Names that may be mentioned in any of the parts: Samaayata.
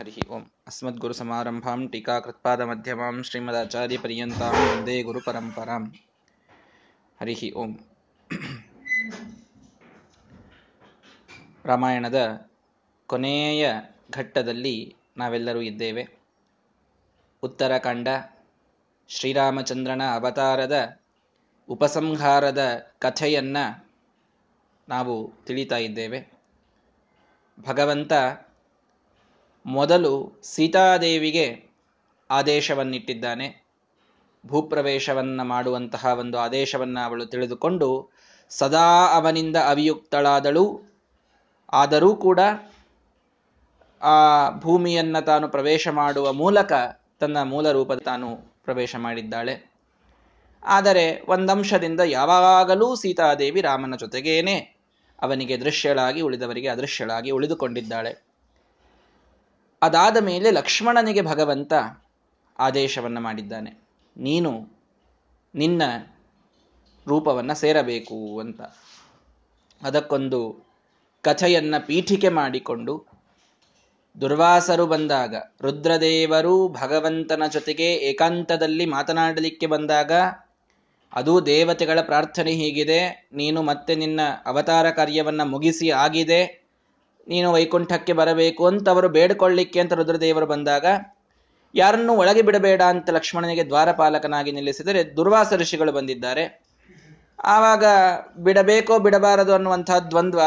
ಹರಿ ಓಂ. ಅಸ್ಮದ್ಗುರು ಸಮಾರಂಭಾಂ ಟೀಕಾಕೃತ್ಪಾದ ಮಧ್ಯಮಾಂ ಶ್ರೀಮದಾಚಾರ್ಯ ಪರ್ಯಂತಾಂ ವಂದೇ ಗುರು ಪರಂಪರಾಂ. ಹರಿ ಓಂ. ರಾಮಾಯಣದ ಕೊನೆಯ ಘಟ್ಟದಲ್ಲಿ ನಾವೆಲ್ಲರೂ ಇದ್ದೇವೆ. ಉತ್ತರಕಾಂಡ, ಶ್ರೀರಾಮಚಂದ್ರನ ಅವತಾರದ ಉಪಸಂಹಾರದ ಕಥೆಯನ್ನು ನಾವು ತಿಳಿತಾ ಇದ್ದೇವೆ. ಭಗವಂತ ಮೊದಲು ಸೀತಾದೇವಿಗೆ ಆದೇಶವನ್ನಿಟ್ಟಿದ್ದಾನೆ, ಭೂಪ್ರವೇಶವನ್ನು ಮಾಡುವಂತಹ ಒಂದು ಆದೇಶವನ್ನು ಅವಳು ತಿಳಿದುಕೊಂಡು ಸದಾ ಅವನಿಂದ ಅವಿಯುಕ್ತಳಾದಳು. ಆದರೂ ಕೂಡ ಆ ಭೂಮಿಯನ್ನು ತಾನು ಪ್ರವೇಶ ಮಾಡುವ ಮೂಲಕ ತನ್ನ ಮೂಲ ರೂಪ ತಾನು ಪ್ರವೇಶ ಮಾಡಿದ್ದಾಳೆ. ಆದರೆ ಒಂದಂಶದಿಂದ ಯಾವಾಗಲೂ ಸೀತಾದೇವಿ ರಾಮನ ಜೊತೆಗೇನೆ ಅವನಿಗೆ ದೃಶ್ಯಳಾಗಿ, ಉಳಿದವರಿಗೆ ಅದೃಶ್ಯಳಾಗಿ ಉಳಿದುಕೊಂಡಿದ್ದಾಳೆ. ಅದಾದ ಮೇಲೆ ಲಕ್ಷ್ಮಣನಿಗೆ ಭಗವಂತ ಆದೇಶವನ್ನು ಮಾಡಿದ್ದಾನೆ, ನೀನು ನಿನ್ನ ರೂಪವನ್ನು ಸೇರಬೇಕು ಅಂತ. ಅದಕ್ಕೊಂದು ಕಥೆಯನ್ನು ಪೀಠಿಕೆ ಮಾಡಿಕೊಂಡು ದುರ್ವಾಸರು ಬಂದಾಗ, ರುದ್ರದೇವರು ಭಗವಂತನ ಜೊತೆಗೆ ಏಕಾಂತದಲ್ಲಿ ಮಾತನಾಡಲಿಕ್ಕೆ ಬಂದಾಗ, ಅದು ದೇವತೆಗಳ ಪ್ರಾರ್ಥನೆ ಹೀಗಿದೆ, ನೀನು ಮತ್ತೆ ನಿನ್ನ ಅವತಾರ ಕಾರ್ಯವನ್ನು ಮುಗಿಸಿ ಆಗಿದೆ, ನೀನು ವೈಕುಂಠಕ್ಕೆ ಬರಬೇಕು ಅಂತ ಅವರು ಬೇಡ್ಕೊಳ್ಳಿಕ್ಕೆ ಅಂತ ರುದ್ರದೇವರು ಬಂದಾಗ, ಯಾರನ್ನು ಒಳಗೆ ಬಿಡಬೇಡ ಅಂತ ಲಕ್ಷ್ಮಣನಿಗೆ ದ್ವಾರಪಾಲಕನಾಗಿ ನಿಲ್ಲಿಸಿದರೆ ದುರ್ವಾಸ ಋಷಿಗಳು ಬಂದಿದ್ದಾರೆ. ಆವಾಗ ಬಿಡಬೇಕೋ ಬಿಡಬಾರದು ಅನ್ನುವಂತಹ ದ್ವಂದ್ವ,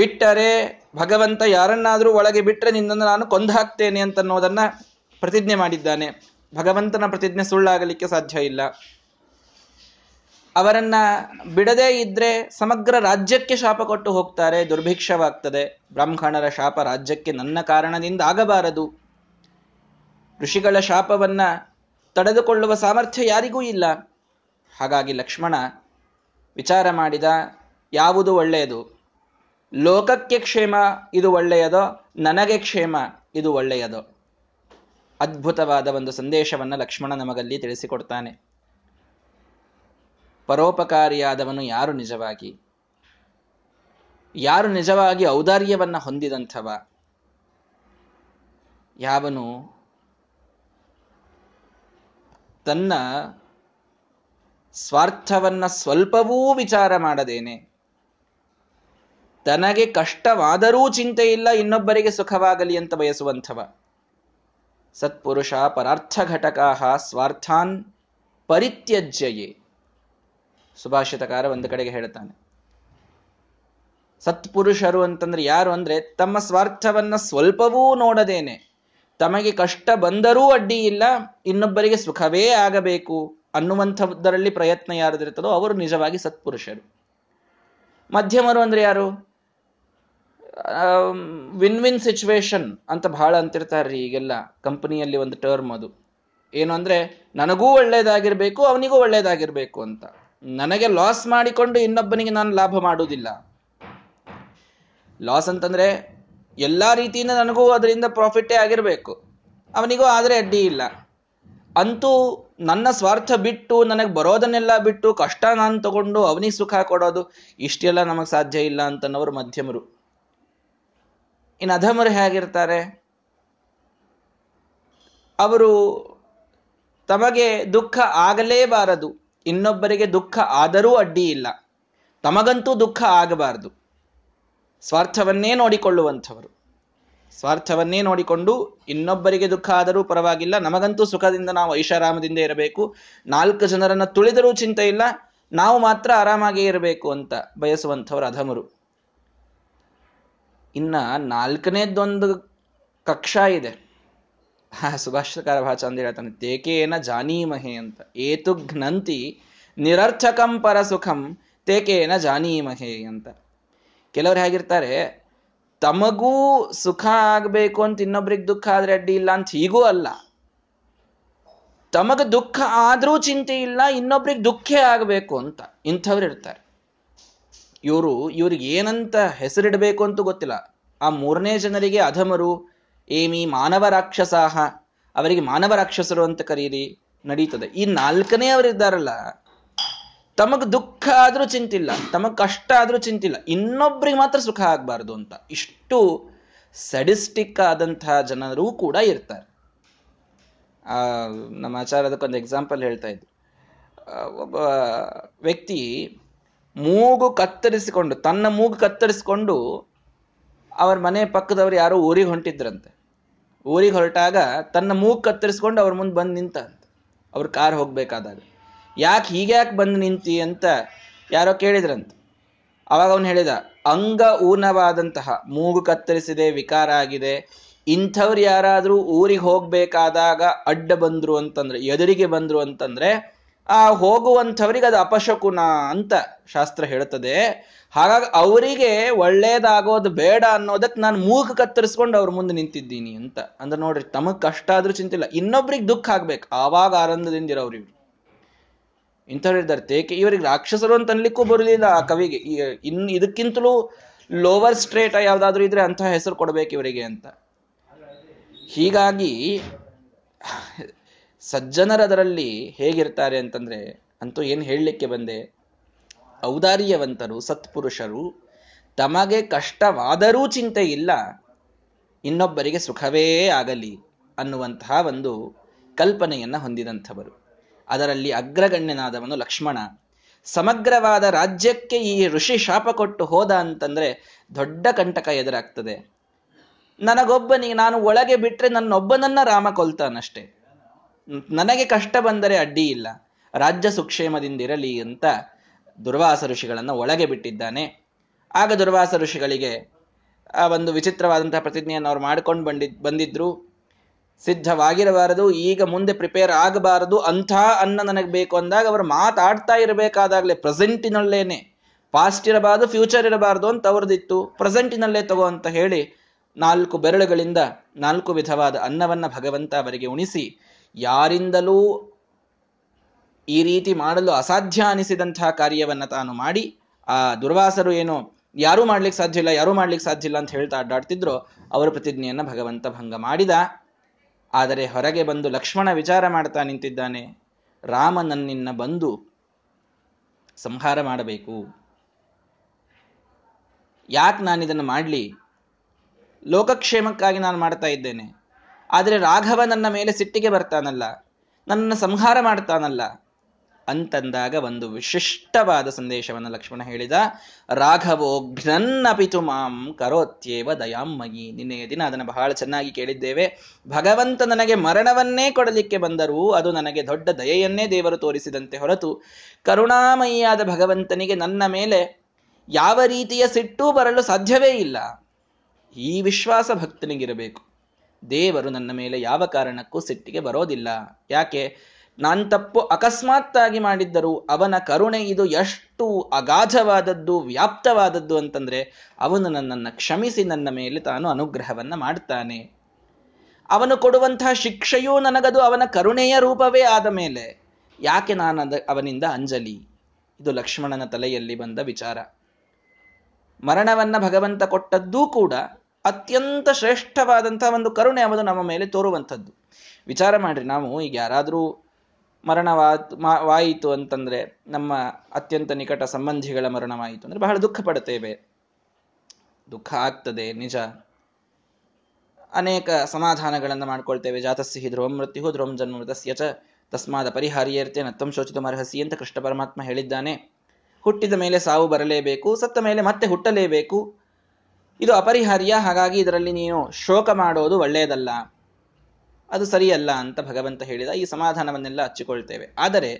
ಬಿಟ್ಟರೆ ಭಗವಂತ ಯಾರನ್ನಾದರೂ ಒಳಗೆ ಬಿಟ್ಟರೆ ನಿನ್ನನ್ನು ನಾನು ಕೊಂದು ಹಾಕ್ತೇನೆ ಅಂತನ್ನೋದನ್ನು ಪ್ರತಿಜ್ಞೆ ಮಾಡಿದ್ದಾನೆ. ಭಗವಂತನ ಪ್ರತಿಜ್ಞೆ ಸುಳ್ಳಾಗಲಿಕ್ಕೆ ಸಾಧ್ಯ ಇಲ್ಲ. ಅವರನ್ನ ಬಿಡದೇ ಇದ್ರೆ ಸಮಗ್ರ ರಾಜ್ಯಕ್ಕೆ ಶಾಪ ಕೊಟ್ಟು ಹೋಗ್ತಾರೆ, ದುರ್ಭಿಕ್ಷವಾಗ್ತದೆ. ಬ್ರಾಹ್ಮಣರ ಶಾಪ ರಾಜ್ಯಕ್ಕೆ ನನ್ನ ಕಾರಣದಿಂದ ಆಗಬಾರದು. ಋಷಿಗಳ ಶಾಪವನ್ನ ತಡೆದುಕೊಳ್ಳುವ ಸಾಮರ್ಥ್ಯ ಯಾರಿಗೂ ಇಲ್ಲ. ಹಾಗಾಗಿ ಲಕ್ಷ್ಮಣ ವಿಚಾರ ಮಾಡಿದ, ಯಾವುದು ಒಳ್ಳೆಯದು, ಲೋಕಕ್ಕೆ ಕ್ಷೇಮ ಇದು ಒಳ್ಳೆಯದೋ, ನನಗೆ ಕ್ಷೇಮ ಇದು ಒಳ್ಳೆಯದೋ. ಅದ್ಭುತವಾದ ಒಂದು ಸಂದೇಶವನ್ನು ಲಕ್ಷ್ಮಣ ನಮಗಲ್ಲಿ ತಿಳಿಸಿಕೊಡ್ತಾನೆ. ಪರೋಪಕಾರಿಯಾದವನು ಯಾರು ನಿಜವಾಗಿ, ಯಾರು ನಿಜವಾಗಿ ಔದಾರ್ಯವನ್ನು ಹೊಂದಿದಂಥವ, ಯಾವನು ತನ್ನ ಸ್ವಾರ್ಥವನ್ನು ಸ್ವಲ್ಪವೂ ವಿಚಾರ ಮಾಡದೇನೆ, ತನಗೆ ಕಷ್ಟವಾದರೂ ಚಿಂತೆ ಇಲ್ಲ, ಇನ್ನೊಬ್ಬರಿಗೆ ಸುಖವಾಗಲಿ ಅಂತ ಬಯಸುವಂಥವ. ಸತ್ಪುರುಷ ಪರಾರ್ಥ ಘಟಕಾ ಸ್ವಾರ್ಥಾನ್ ಪರಿತ್ಯಜ್ಯಯೇ. ಸುಭಾಷಿತಕಾರ ಒಂದು ಕಡೆಗೆ ಹೇಳ್ತಾನೆ, ಸತ್ಪುರುಷರು ಅಂತಂದ್ರೆ ಯಾರು ಅಂದ್ರೆ ತಮ್ಮ ಸ್ವಾರ್ಥವನ್ನ ಸ್ವಲ್ಪವೂ ನೋಡದೇನೆ, ತಮಗೆ ಕಷ್ಟ ಬಂದರೂ ಅಡ್ಡಿ ಇಲ್ಲ, ಇನ್ನೊಬ್ಬರಿಗೆ ಸುಖವೇ ಆಗಬೇಕು ಅನ್ನುವಂಥದ್ದರಲ್ಲಿ ಪ್ರಯತ್ನ ಯಾರದಿರ್ತದೋ ಅವರು ನಿಜವಾಗಿ ಸತ್ಪುರುಷರು. ಮಧ್ಯಮರು ಅಂದ್ರೆ ಯಾರು, ವಿನ್ ವಿನ್ ಸಿಚುವೇಶನ್ ಅಂತ ಬಹಳ ಅಂತಿರ್ತಾರ್ರಿ ಈಗೆಲ್ಲ ಕಂಪನಿಯಲ್ಲಿ ಒಂದು ಟರ್ಮ್. ಅದು ಏನು ಅಂದ್ರೆ ನನಗೂ ಒಳ್ಳೇದಾಗಿರ್ಬೇಕು, ಅವನಿಗೂ ಒಳ್ಳೇದಾಗಿರ್ಬೇಕು ಅಂತ. ನನಗೆ ಲಾಸ್ ಮಾಡಿಕೊಂಡು ಇನ್ನೊಬ್ಬನಿಗೆ ನಾನು ಲಾಭ ಮಾಡುವುದಿಲ್ಲ. ಲಾಸ್ ಅಂತಂದ್ರೆ ಎಲ್ಲ ರೀತಿಯಿಂದ ನನಗೂ ಅದರಿಂದ ಪ್ರಾಫಿಟ್ಟೇ ಆಗಿರಬೇಕು, ಅವನಿಗೂ ಆದರೆ ಅಡ್ಡಿ ಇಲ್ಲ. ಅಂತೂ ನನ್ನ ಸ್ವಾರ್ಥ ಬಿಟ್ಟು ನನಗೆ ಬರೋದನ್ನೆಲ್ಲ ಬಿಟ್ಟು ಕಷ್ಟ ನಾನು ತಗೊಂಡು ಅವನಿಗೆ ಸುಖ ಕೊಡೋದು ಇಷ್ಟೆಲ್ಲ ನಮಗೆ ಸಾಧ್ಯ ಇಲ್ಲ ಅಂತನ್ನೋರು ಮಧ್ಯಮರು. ಇನ್ನು ಅಧಮರು ಹೇಗಿರ್ತಾರೆ, ಅವರು ತಮಗೆ ದುಃಖ ಆಗಲೇಬಾರದು, ಇನ್ನೊಬ್ಬರಿಗೆ ದುಃಖ ಆದರೂ ಅಡ್ಡಿ ಇಲ್ಲ, ತಮಗಂತೂ ದುಃಖ ಆಗಬಾರದು. ಸ್ವಾರ್ಥವನ್ನೇ ನೋಡಿಕೊಳ್ಳುವಂಥವರು, ಸ್ವಾರ್ಥವನ್ನೇ ನೋಡಿಕೊಂಡು ಇನ್ನೊಬ್ಬರಿಗೆ ದುಃಖ ಆದರೂ ಪರವಾಗಿಲ್ಲ, ನಮಗಂತೂ ಸುಖದಿಂದ ನಾವು ಐಷಾರಾಮದಿಂದ ಇರಬೇಕು, ನಾಲ್ಕು ಜನರನ್ನು ತುಳಿದರೂ ಚಿಂತೆ ಇಲ್ಲ, ನಾವು ಮಾತ್ರ ಆರಾಮಾಗೇ ಇರಬೇಕು ಅಂತ ಬಯಸುವಂಥವ್ರು ಅಧಮರು. ಇನ್ನ ನಾಲ್ಕನೇದೊಂದು ಕಕ್ಷ ಇದೆ. ಸುಭಾಷಿತಕಾರ ಭಾಷಾ ಅಂತ ಹೇಳ್ತಾನೆ, ತೇಕೇನ ಜಾನೀಮಹೆ ಅಂತ. ಏತು ಘ್ನಂತಿ ನಿರರ್ಥಕಂ ಪರಸುಖಂ ತೇಕೇನ ಜಾನೀಮಹೆ ಅಂತ. ಕೆಲವರು ಹೇಗಿರ್ತಾರೆ, ತಮಗೂ ಸುಖ ಆಗಬೇಕು ಅಂತ ಇನ್ನೊಬ್ರಿಗೆ ದುಃಖ ಆದ್ರೆ ಅಡ್ಡಿ ಇಲ್ಲ ಅಂತ ಹೀಗೂ ಅಲ್ಲ, ತಮಗ ದುಃಖ ಆದ್ರೂ ಚಿಂತೆ ಇಲ್ಲ, ಇನ್ನೊಬ್ರಿಗೆ ದುಃಖೇ ಆಗಬೇಕು ಅಂತ ಇಂಥವ್ರು ಇರ್ತಾರೆ. ಇವ್ರಿಗೆ ಏನಂತ ಹೆಸರಿಡಬೇಕು ಅಂತ ಗೊತ್ತಿಲ್ಲ. ಆ ಮೂರನೇ ಜನರಿಗೆ ಅಧಮರು, ಏಮಿ ಮಾನವ ರಾಕ್ಷಸಾಹ, ಅವರಿಗೆ ಮಾನವ ರಾಕ್ಷಸರು ಅಂತ ಕರೀರಿ ನಡೀತದೆ. ಈ ನಾಲ್ಕನೇ ಅವರಿದ್ದಾರಲ್ಲ, ತಮಗ್ ದುಃಖ ಆದ್ರೂ ಚಿಂತಿಲ್ಲ, ತಮಗ್ ಕಷ್ಟ ಆದ್ರೂ ಚಿಂತಿಲ್ಲ, ಇನ್ನೊಬ್ರಿಗೆ ಮಾತ್ರ ಸುಖ ಆಗ್ಬಾರ್ದು ಅಂತ. ಇಷ್ಟು ಸಡಿಸ್ಟಿಕ್ ಆದಂತಹ ಜನರೂ ಕೂಡ ಇರ್ತಾರೆ. ನಮ್ಮ ಆಚಾರದಕ್ಕೊಂದು ಎಕ್ಸಾಂಪಲ್ ಹೇಳ್ತಾ ಇದ್ರು. ಒಬ್ಬ ವ್ಯಕ್ತಿ ಮೂಗು ಕತ್ತರಿಸಿಕೊಂಡು, ತನ್ನ ಮೂಗು ಕತ್ತರಿಸಿಕೊಂಡು ಅವ್ರ ಮನೆ ಪಕ್ಕದವ್ರು ಯಾರೋ ಊರಿಗೆ ಹೊಂಟಿದ್ರಂತೆ. ಊರಿಗೆ ಹೊರಟಾಗ ತನ್ನ ಮೂಗು ಕತ್ತರಿಸ್ಕೊಂಡು ಅವ್ರ ಮುಂದೆ ಬಂದು ನಿಂತ ಅಂತ, ಅವ್ರ ಕಾರ್ ಹೋಗ್ಬೇಕಾದಾಗ. ಯಾಕೆ ಹೀಗ್ಯಾಕೆ ಬಂದು ನಿಂತಿ ಅಂತ ಯಾರೋ ಕೇಳಿದ್ರಂತೆ. ಅವಾಗ ಅವನು ಹೇಳಿದ, ಅಂಗ ಊನವಾದಂತಹ, ಮೂಗು ಕತ್ತರಿಸಿದೆ, ವಿಕಾರ ಆಗಿದೆ, ಇಂಥವ್ರು ಯಾರಾದರೂ ಊರಿಗೆ ಹೋಗ್ಬೇಕಾದಾಗ ಅಡ್ಡ ಬಂದ್ರು ಅಂತಂದ್ರೆ, ಎದುರಿಗೆ ಬಂದ್ರು ಅಂತಂದ್ರೆ ಆ ಹೋಗುವಂಥವ್ರಿಗೆ ಅದು ಅಪಶಕುನ ಅಂತ ಶಾಸ್ತ್ರ ಹೇಳ್ತದೆ. ಹಾಗಾಗಿ ಅವರಿಗೆ ಒಳ್ಳೇದಾಗೋದು ಬೇಡ ಅನ್ನೋದಕ್ಕೆ ನಾನು ಮೂಗು ಕತ್ತರಿಸ್ಕೊಂಡು ಅವ್ರ ಮುಂದೆ ನಿಂತಿದ್ದೀನಿ ಅಂತ. ಅಂದ್ರೆ ನೋಡ್ರಿ, ತಮಗ್ ಕಷ್ಟ ಆದ್ರೂ ಚಿಂತಿಲ್ಲ, ಇನ್ನೊಬ್ರಿಗೆ ದುಃಖ ಆಗ್ಬೇಕು, ಆವಾಗ ಆನಂದದಿಂದ ಇರೋರು ಇವ್ರು. ಇಂಥವ್ರು ಇದ್ದಾರೆ. ತೇಕೆ ಇವ್ರಿಗೆ ರಾಕ್ಷಸರು ಅಂತ ಅನ್ಲಿಕ್ಕೂ ಬರಲಿಲ್ಲ ಆ ಕವಿಗೆ. ಇನ್ನು ಇದಕ್ಕಿಂತಲೂ ಲೋವರ್ ಸ್ಟ್ರೇಟ್ ಯಾವ್ದಾದ್ರು ಇದ್ರೆ ಅಂತ ಹೆಸರು ಕೊಡ್ಬೇಕು ಇವರಿಗೆ ಅಂತ. ಹೀಗಾಗಿ ಸಜ್ಜನರದರಲ್ಲಿ ಹೇಗಿರ್ತಾರೆ ಅಂತಂದ್ರೆ, ಅಂತೂ ಏನು ಹೇಳಲಿಕ್ಕೆ ಬಂದೆ, ಔದಾರ್ಯವಂತರು, ಸತ್ಪುರುಷರು, ತಮಗೆ ಕಷ್ಟವಾದರೂ ಚಿಂತೆ ಇಲ್ಲ, ಇನ್ನೊಬ್ಬರಿಗೆ ಸುಖವೇ ಆಗಲಿ ಅನ್ನುವಂತಹ ಒಂದು ಕಲ್ಪನೆಯನ್ನು ಹೊಂದಿದಂಥವರು. ಅದರಲ್ಲಿ ಅಗ್ರಗಣ್ಯನಾದವನು ಲಕ್ಷ್ಮಣ. ಸಮಗ್ರವಾದ ರಾಜ್ಯಕ್ಕೆ ಈ ಋಷಿ ಶಾಪ ಕೊಟ್ಟು ಹೋದ ಅಂತಂದ್ರೆ ದೊಡ್ಡ ಕಂಟಕ ಎದುರಾಗ್ತದೆ. ನನಗೊಬ್ಬನಿಗೆ, ನಾನು ಒಳಗೆ ಬಿಟ್ಟರೆ ನನ್ನೊಬ್ಬನನ್ನ ರಾಮ ಕೊಲ್ತಾನಷ್ಟೇ, ನನಗೆ ಕಷ್ಟ ಬಂದರೆ ಅಡ್ಡಿ ಇಲ್ಲ, ರಾಜ್ಯ ಸುಕ್ಷೇಮದಿಂದಿರಲಿ ಅಂತ ದುರ್ವಾಸ ಋಷಿಗಳನ್ನು ಒಳಗೆ ಬಿಟ್ಟಿದ್ದಾನೆ. ಆಗ ದುರ್ವಾಸ ಋಷಿಗಳಿಗೆ ಆ ಒಂದು ವಿಚಿತ್ರವಾದಂತಹ ಪ್ರತಿಜ್ಞೆಯನ್ನು ಅವ್ರು ಮಾಡ್ಕೊಂಡು ಬಂದಿದ್ರು. ಸಿದ್ಧವಾಗಿರಬಾರದು, ಈಗ ಮುಂದೆ ಪ್ರಿಪೇರ್ ಆಗಬಾರದು, ಅಂಥ ಅನ್ನ ನನಗೆ ಬೇಕು ಅಂದಾಗ ಅವರು ಮಾತಾಡ್ತಾ ಇರಬೇಕಾದಾಗಲೇ ಪ್ರೆಸೆಂಟಿನಲ್ಲೇನೆ, ಪಾಸ್ಟ್ ಇರಬಾರ್ದು ಫ್ಯೂಚರ್ ಇರಬಾರ್ದು ಅಂತ ಅವ್ರದಿತ್ತು, ಪ್ರೆಸೆಂಟಿನಲ್ಲೇ ತಗೋ ಅಂತ ಹೇಳಿ 4 ಬೆರಳುಗಳಿಂದ 4 ವಿಧವಾದ ಅನ್ನವನ್ನು ಭಗವಂತ ಅವರಿಗೆ ಉಣಿಸಿ, ಯಾರಿಂದಲೂ ಈ ರೀತಿ ಮಾಡಲು ಅಸಾಧ್ಯ ಅನಿಸಿದಂತಹ ಕಾರ್ಯವನ್ನು ತಾನು ಮಾಡಿ, ಆ ದುರ್ವಾಸರು ಏನೋ ಯಾರೂ ಮಾಡ್ಲಿಕ್ಕೆ ಸಾಧ್ಯ ಇಲ್ಲ, ಯಾರೂ ಮಾಡ್ಲಿಕ್ಕೆ ಸಾಧ್ಯ ಇಲ್ಲ ಅಂತ ಹೇಳ್ತಾ ಅಡ್ಡಾಡ್ತಿದ್ರು, ಅವರ ಪ್ರತಿಜ್ಞೆಯನ್ನು ಭಗವಂತ ಭಂಗ ಮಾಡಿದ. ಆದರೆ ಹೊರಗೆ ಬಂದು ಲಕ್ಷ್ಮಣ ವಿಚಾರ ಮಾಡ್ತಾ ನಿಂತಿದ್ದಾನೆ, ರಾಮ ನನ್ನಿನ್ನ ಬಂದು ಸಂಹಾರ ಮಾಡಬೇಕು, ಯಾಕೆ ನಾನಿದನ್ನು ಮಾಡಲಿ, ಲೋಕಕ್ಷೇಮಕ್ಕಾಗಿ ನಾನು ಮಾಡ್ತಾ ಇದ್ದೇನೆ, ಆದರೆ ರಾಘವ ನನ್ನ ಮೇಲೆ ಸಿಟ್ಟಿಗೆ ಬರ್ತಾನಲ್ಲ, ನನ್ನನ್ನು ಸಂಹಾರ ಮಾಡ್ತಾನಲ್ಲ ಅಂತಂದಾಗ ಒಂದು ವಿಶಿಷ್ಟವಾದ ಸಂದೇಶವನ್ನು ಲಕ್ಷ್ಮಣ ಹೇಳಿದ. ರಾಘವೋ ಘ್ನನ್ನ ಪಿತು ಮಾಂ ಕರೋತ್ಯೇವ ದಯಾಮಯಿ. ನಿನ್ನೆಯ ದಿನ ಅದನ್ನು ಬಹಳ ಚೆನ್ನಾಗಿ ಕೇಳಿದ್ದೇವೆ. ಭಗವಂತ ನನಗೆ ಮರಣವನ್ನೇ ಕೊಡಲಿಕ್ಕೆ ಬಂದರೂ ಅದು ನನಗೆ ದೊಡ್ಡ ದಯೆಯನ್ನೇ ದೇವರು ತೋರಿಸಿದಂತೆ ಹೊರತು, ಕರುಣಾಮಯಿಯಾದ ಭಗವಂತನಿಗೆ ನನ್ನ ಮೇಲೆ ಯಾವ ರೀತಿಯ ಸಿಟ್ಟೂ ಬರಲು ಸಾಧ್ಯವೇ ಇಲ್ಲ. ಈ ವಿಶ್ವಾಸ ಭಕ್ತನಿಗಿರಬೇಕು. ದೇವರು ನನ್ನ ಮೇಲೆ ಯಾವ ಕಾರಣಕ್ಕೂ ಸಿಟ್ಟಿಗೆ ಬರೋದಿಲ್ಲ. ಯಾಕೆ? ನಾನು ತಪ್ಪು ಅಕಸ್ಮಾತ್ತಾಗಿ ಮಾಡಿದ್ದರೂ ಅವನ ಕರುಣೆ ಇದು ಎಷ್ಟು ಅಗಾಧವಾದದ್ದು, ವ್ಯಾಪ್ತವಾದದ್ದು ಅಂತಂದ್ರೆ ಅವನು ನನ್ನನ್ನು ಕ್ಷಮಿಸಿ ನನ್ನ ಮೇಲೆ ತಾನು ಅನುಗ್ರಹವನ್ನ ಮಾಡ್ತಾನೆ. ಅವನು ಕೊಡುವಂತಹ ಶಿಕ್ಷೆಯೂ ನನಗದು ಅವನ ಕರುಣೆಯ ರೂಪವೇ ಆದ ಮೇಲೆ ಯಾಕೆ ನಾನು ಅವನಿಂದ ಅಂಜಲಿ? ಇದು ಲಕ್ಷ್ಮಣನ ತಲೆಯಲ್ಲಿ ಬಂದ ವಿಚಾರ. ಮರಣವನ್ನ ಭಗವಂತ ಕೊಟ್ಟದ್ದೂ ಕೂಡ ಅತ್ಯಂತ ಶ್ರೇಷ್ಠವಾದಂತಹ ಒಂದು ಕರುಣೆ ಅದು ನಮ್ಮ ಮೇಲೆ ತೋರುವಂಥದ್ದು. ವಿಚಾರ ಮಾಡ್ರಿ, ನಾವು ಈಗ ಯಾರಾದರೂ ಮರಣವಾಯಿತು ಅಂತಂದ್ರೆ, ನಮ್ಮ ಅತ್ಯಂತ ನಿಕಟ ಸಂಬಂಧಿಗಳ ಮರಣವಾಯಿತು ಅಂದ್ರೆ ಬಹಳ ದುಃಖ ಪಡುತ್ತೇವೆ. ದುಃಖ ಆಗ್ತದೆ, ನಿಜ. ಅನೇಕ ಸಮಾಧಾನಗಳನ್ನು ಮಾಡ್ಕೊಳ್ತೇವೆ. ಜಾತಸ್ಸಿಹಿ ಧ್ರುವಂ ಮೃತ್ಯು ಧ್ರುವಂ ಜನ್ಮಮೃತಸ್ಯ ಚ ತಸ್ಮಾದ ಪರಿಹಾರ್ಯರ್ತೇನ ತ್ವಂ ಶೋಚಿತುಂ ಅರ್ಹಸಿ ಅಂತ ಕೃಷ್ಣ ಪರಮಾತ್ಮ ಹೇಳಿದ್ದಾನೆ. ಹುಟ್ಟಿದ ಮೇಲೆ ಸಾವು ಬರಲೇಬೇಕು, ಸತ್ತ ಮೇಲೆ ಮತ್ತೆ ಹುಟ್ಟಲೇಬೇಕು, ಇದು ಅಪರಿಹಾರ್ಯ. ಹಾಗಾಗಿ ಇದರಲ್ಲಿ ನೀನು ಶೋಕ ಮಾಡೋದು ಒಳ್ಳೆಯದಲ್ಲ, ಅದು ಸರಿಯಲ್ಲ ಅಂತ ಭಗವಂತ ಹೇಳಿದ. ಈ ಸಮಾಧಾನವನ್ನೆಲ್ಲ ಹಚ್ಚಿಕೊಳ್ತೇವೆ. ಆದರೆ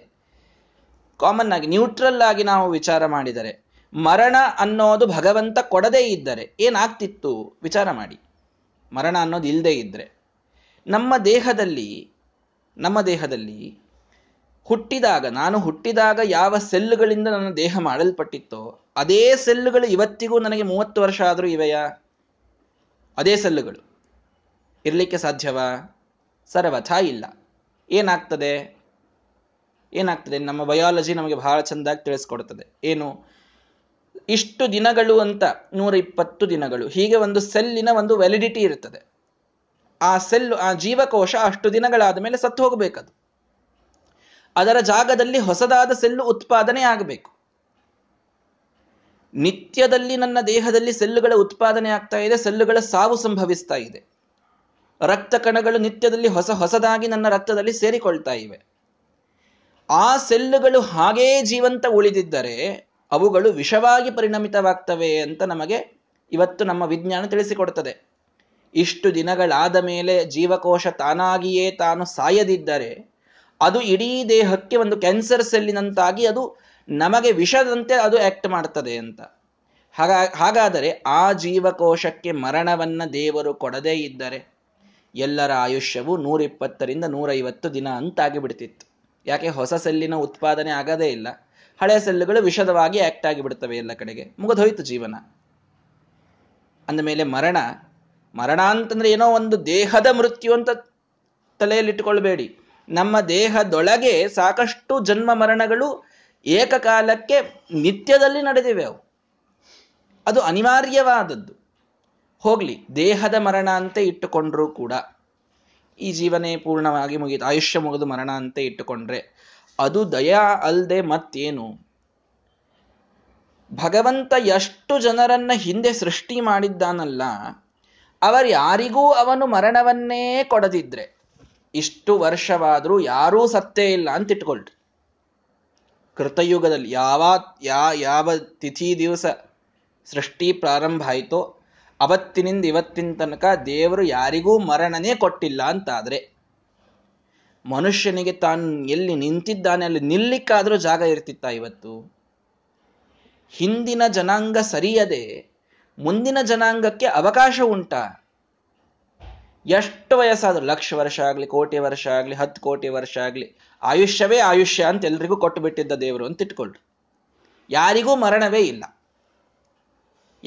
ಕಾಮನ್ ಆಗಿ ನ್ಯೂಟ್ರಲ್ ಆಗಿ ನಾವು ವಿಚಾರ ಮಾಡಿದರೆ, ಮರಣ ಅನ್ನೋದು ಭಗವಂತ ಕೊಡದೇ ಇದ್ದರೆ ಏನಾಗ್ತಿತ್ತು ವಿಚಾರ ಮಾಡಿ. ಮರಣ ಅನ್ನೋದು ಇಲ್ಲದೇ ಇದ್ದರೆ ನಮ್ಮ ದೇಹದಲ್ಲಿ ಹುಟ್ಟಿದಾಗ, ನಾನು ಹುಟ್ಟಿದಾಗ ಯಾವ ಸೆಲ್ಲುಗಳಿಂದ ನನ್ನ ದೇಹ ಮಾಡಲ್ಪಟ್ಟಿತ್ತೋ ಅದೇ ಸೆಲ್ಲುಗಳು ಇವತ್ತಿಗೂ ನನಗೆ 30 ವರ್ಷ ಆದರೂ ಇವೆಯಾ? ಅದೇ ಸೆಲ್ಲುಗಳು ಇರಲಿಕ್ಕೆ ಸಾಧ್ಯವಾ? ಸರ್ವಥ ಇಲ್ಲ. ಏನಾಗ್ತದೆ ನಮ್ಮ ಬಯಾಲಜಿ ನಮಗೆ ಬಹಳ ಚೆಂದಾಗಿ ತಿಳಿಸ್ಕೊಡ್ತದೆ. ಏನು? ಇಷ್ಟು ದಿನಗಳು ಅಂತ, 120 ದಿನಗಳು, ಹೀಗೆ ಒಂದು ಸೆಲ್ಲಿನ ಒಂದು ವ್ಯಾಲಿಡಿಟಿ ಇರ್ತದೆ. ಆ ಸೆಲ್ಲು, ಆ ಜೀವಕೋಶ ಅಷ್ಟು ದಿನಗಳಾದ ಮೇಲೆ ಸತ್ತು ಹೋಗಬೇಕದು. ಅದರ ಜಾಗದಲ್ಲಿ ಹೊಸದಾದ ಸೆಲ್ಲು ಉತ್ಪಾದನೆ ಆಗಬೇಕು. ನಿತ್ಯದಲ್ಲಿ ನನ್ನ ದೇಹದಲ್ಲಿ ಸೆಲ್ಲುಗಳ ಉತ್ಪಾದನೆ ಆಗ್ತಾ ಇದೆ, ಸೆಲ್ಲುಗಳ ಸಾವು ಸಂಭವಿಸ್ತಾ ಇದೆ. ರಕ್ತ ಕಣಗಳು ನಿತ್ಯದಲ್ಲಿ ಹೊಸದಾಗಿ ನನ್ನ ರಕ್ತದಲ್ಲಿ ಸೇರಿಕೊಳ್ತಾ ಇವೆ. ಆ ಸೆಲ್ಲುಗಳು ಹಾಗೇ ಜೀವಂತ ಉಳಿದಿದ್ದರೆ ಅವುಗಳು ವಿಷವಾಗಿ ಪರಿಣಮಿತವಾಗ್ತವೆ ಅಂತ ನಮಗೆ ಇವತ್ತು ನಮ್ಮ ವಿಜ್ಞಾನ ತಿಳಿಸಿಕೊಡ್ತದೆ. ಇಷ್ಟು ದಿನಗಳಾದ ಮೇಲೆ ಜೀವಕೋಶ ತಾನಾಗಿಯೇ ತಾನು ಸಾಯದಿದ್ದರೆ ಅದು ಇಡೀ ದೇಹಕ್ಕೆ ಒಂದು ಕ್ಯಾನ್ಸರ್ ಸೆಲ್ಲಿನಂತಾಗಿ ಅದು ನಮಗೆ ವಿಷದಂತೆ ಅದು ಆಕ್ಟ್ ಮಾಡ್ತದೆ ಅಂತ. ಹಾಗಾದರೆ ಆ ಜೀವಕೋಶಕ್ಕೆ ಮರಣವನ್ನ ದೇವರು ಕೊಡದೇ ಇದ್ದರೆ ಎಲ್ಲರ ಆಯುಷ್ಯವು 120 ರಿಂದ 150 ದಿನ ಅಂತಾಗಿ ಬಿಡ್ತಿತ್ತು. ಯಾಕೆ? ಹೊಸ ಸೆಲ್ಲಿನ ಉತ್ಪಾದನೆ ಆಗದೇ ಇಲ್ಲ, ಹಳೆ ಸೆಲ್ಲುಗಳು ವಿಷದವಾಗಿ ಆಕ್ಟ್ ಆಗಿಬಿಡ್ತವೆ, ಎಲ್ಲ ಕಡೆಗೆ ಮುಗಿದೋಯ್ತು ಜೀವನ. ಅಂದಮೇಲೆ ಮರಣ ಅಂತಂದ್ರೆ ಏನೋ ಒಂದು ದೇಹದ ಮೃತ್ಯು ಅಂತ ತಲೆಯಲ್ಲಿಟ್ಟುಕೊಳ್ಬೇಡಿ. ನಮ್ಮ ದೇಹದೊಳಗೆ ಸಾಕಷ್ಟು ಜನ್ಮ ಮರಣಗಳು ಏಕಕಾಲಕ್ಕೆ ನಿತ್ಯದಲ್ಲಿ ನಡೆದಿವೆ. ಅವು ಅದು ಅನಿವಾರ್ಯವಾದದ್ದು. ಹೋಗ್ಲಿ, ದೇಹದ ಮರಣ ಅಂತ ಇಟ್ಟುಕೊಂಡ್ರೂ ಕೂಡ, ಈ ಜೀವನೇ ಪೂರ್ಣವಾಗಿ ಮುಗಿಯಿತು, ಆಯುಷ್ಯ ಮುಗಿದು ಮರಣ ಅಂತ ಇಟ್ಟುಕೊಂಡ್ರೆ ಅದು ದಯಾ ಅಲ್ಲದೆ ಮತ್ತೇನು? ಭಗವಂತ ಎಷ್ಟು ಜನರನ್ನ ಹಿಂದೆ ಸೃಷ್ಟಿ ಮಾಡಿದ್ದಾನಲ್ಲ, ಅವರ್ಯಾರಿಗೂ ಅವನು ಮರಣವನ್ನೇ ಕೊಡದಿದ್ರೆ ಇಷ್ಟು ವರ್ಷವಾದರೂ ಯಾರೂ ಸತ್ತೇ ಇಲ್ಲ ಅಂತ ಇಟ್ಕೊಳ್ರಿ. ಕೃತಯುಗದಲ್ಲಿ ಯಾವ ತಿಥಿ ದಿವಸ ಸೃಷ್ಟಿ ಪ್ರಾರಂಭ ಆಯಿತೋ ಅವತ್ತಿನಿಂದ ಇವತ್ತಿನ ತನಕ ದೇವರು ಯಾರಿಗೂ ಮರಣನೇ ಕೊಟ್ಟಿಲ್ಲ ಅಂತಾದರೆ, ಮನುಷ್ಯನಿಗೆ ತಾನು ಎಲ್ಲಿ ನಿಂತಿದ್ದಾನೆ ಅಲ್ಲಿ ನಿಲ್ಲಿಕ್ಕಾದರೂ ಜಾಗ ಇರ್ತಿತ್ತಾ ಇವತ್ತು? ಹಿಂದಿನ ಜನಾಂಗ ಸರಿಯದೆ ಮುಂದಿನ ಜನಾಂಗಕ್ಕೆ ಅವಕಾಶ ಉಂಟಾ? ಎಷ್ಟು ವಯಸ್ಸಾದರೂ, 1,00,000 ವರ್ಷ ಆಗಲಿ, 1,00,00,000 ವರ್ಷ ಆಗಲಿ, 10,00,00,000 ವರ್ಷ ಆಗಲಿ, ಆಯುಷ್ಯವೇ ಆಯುಷ್ಯ ಅಂತ ಎಲ್ರಿಗೂ ಕೊಟ್ಟು ಬಿಟ್ಟಿದ್ದ ದೇವರು ಅಂತ ಇಟ್ಕೊಳ್ರಿ. ಯಾರಿಗೂ ಮರಣವೇ ಇಲ್ಲ,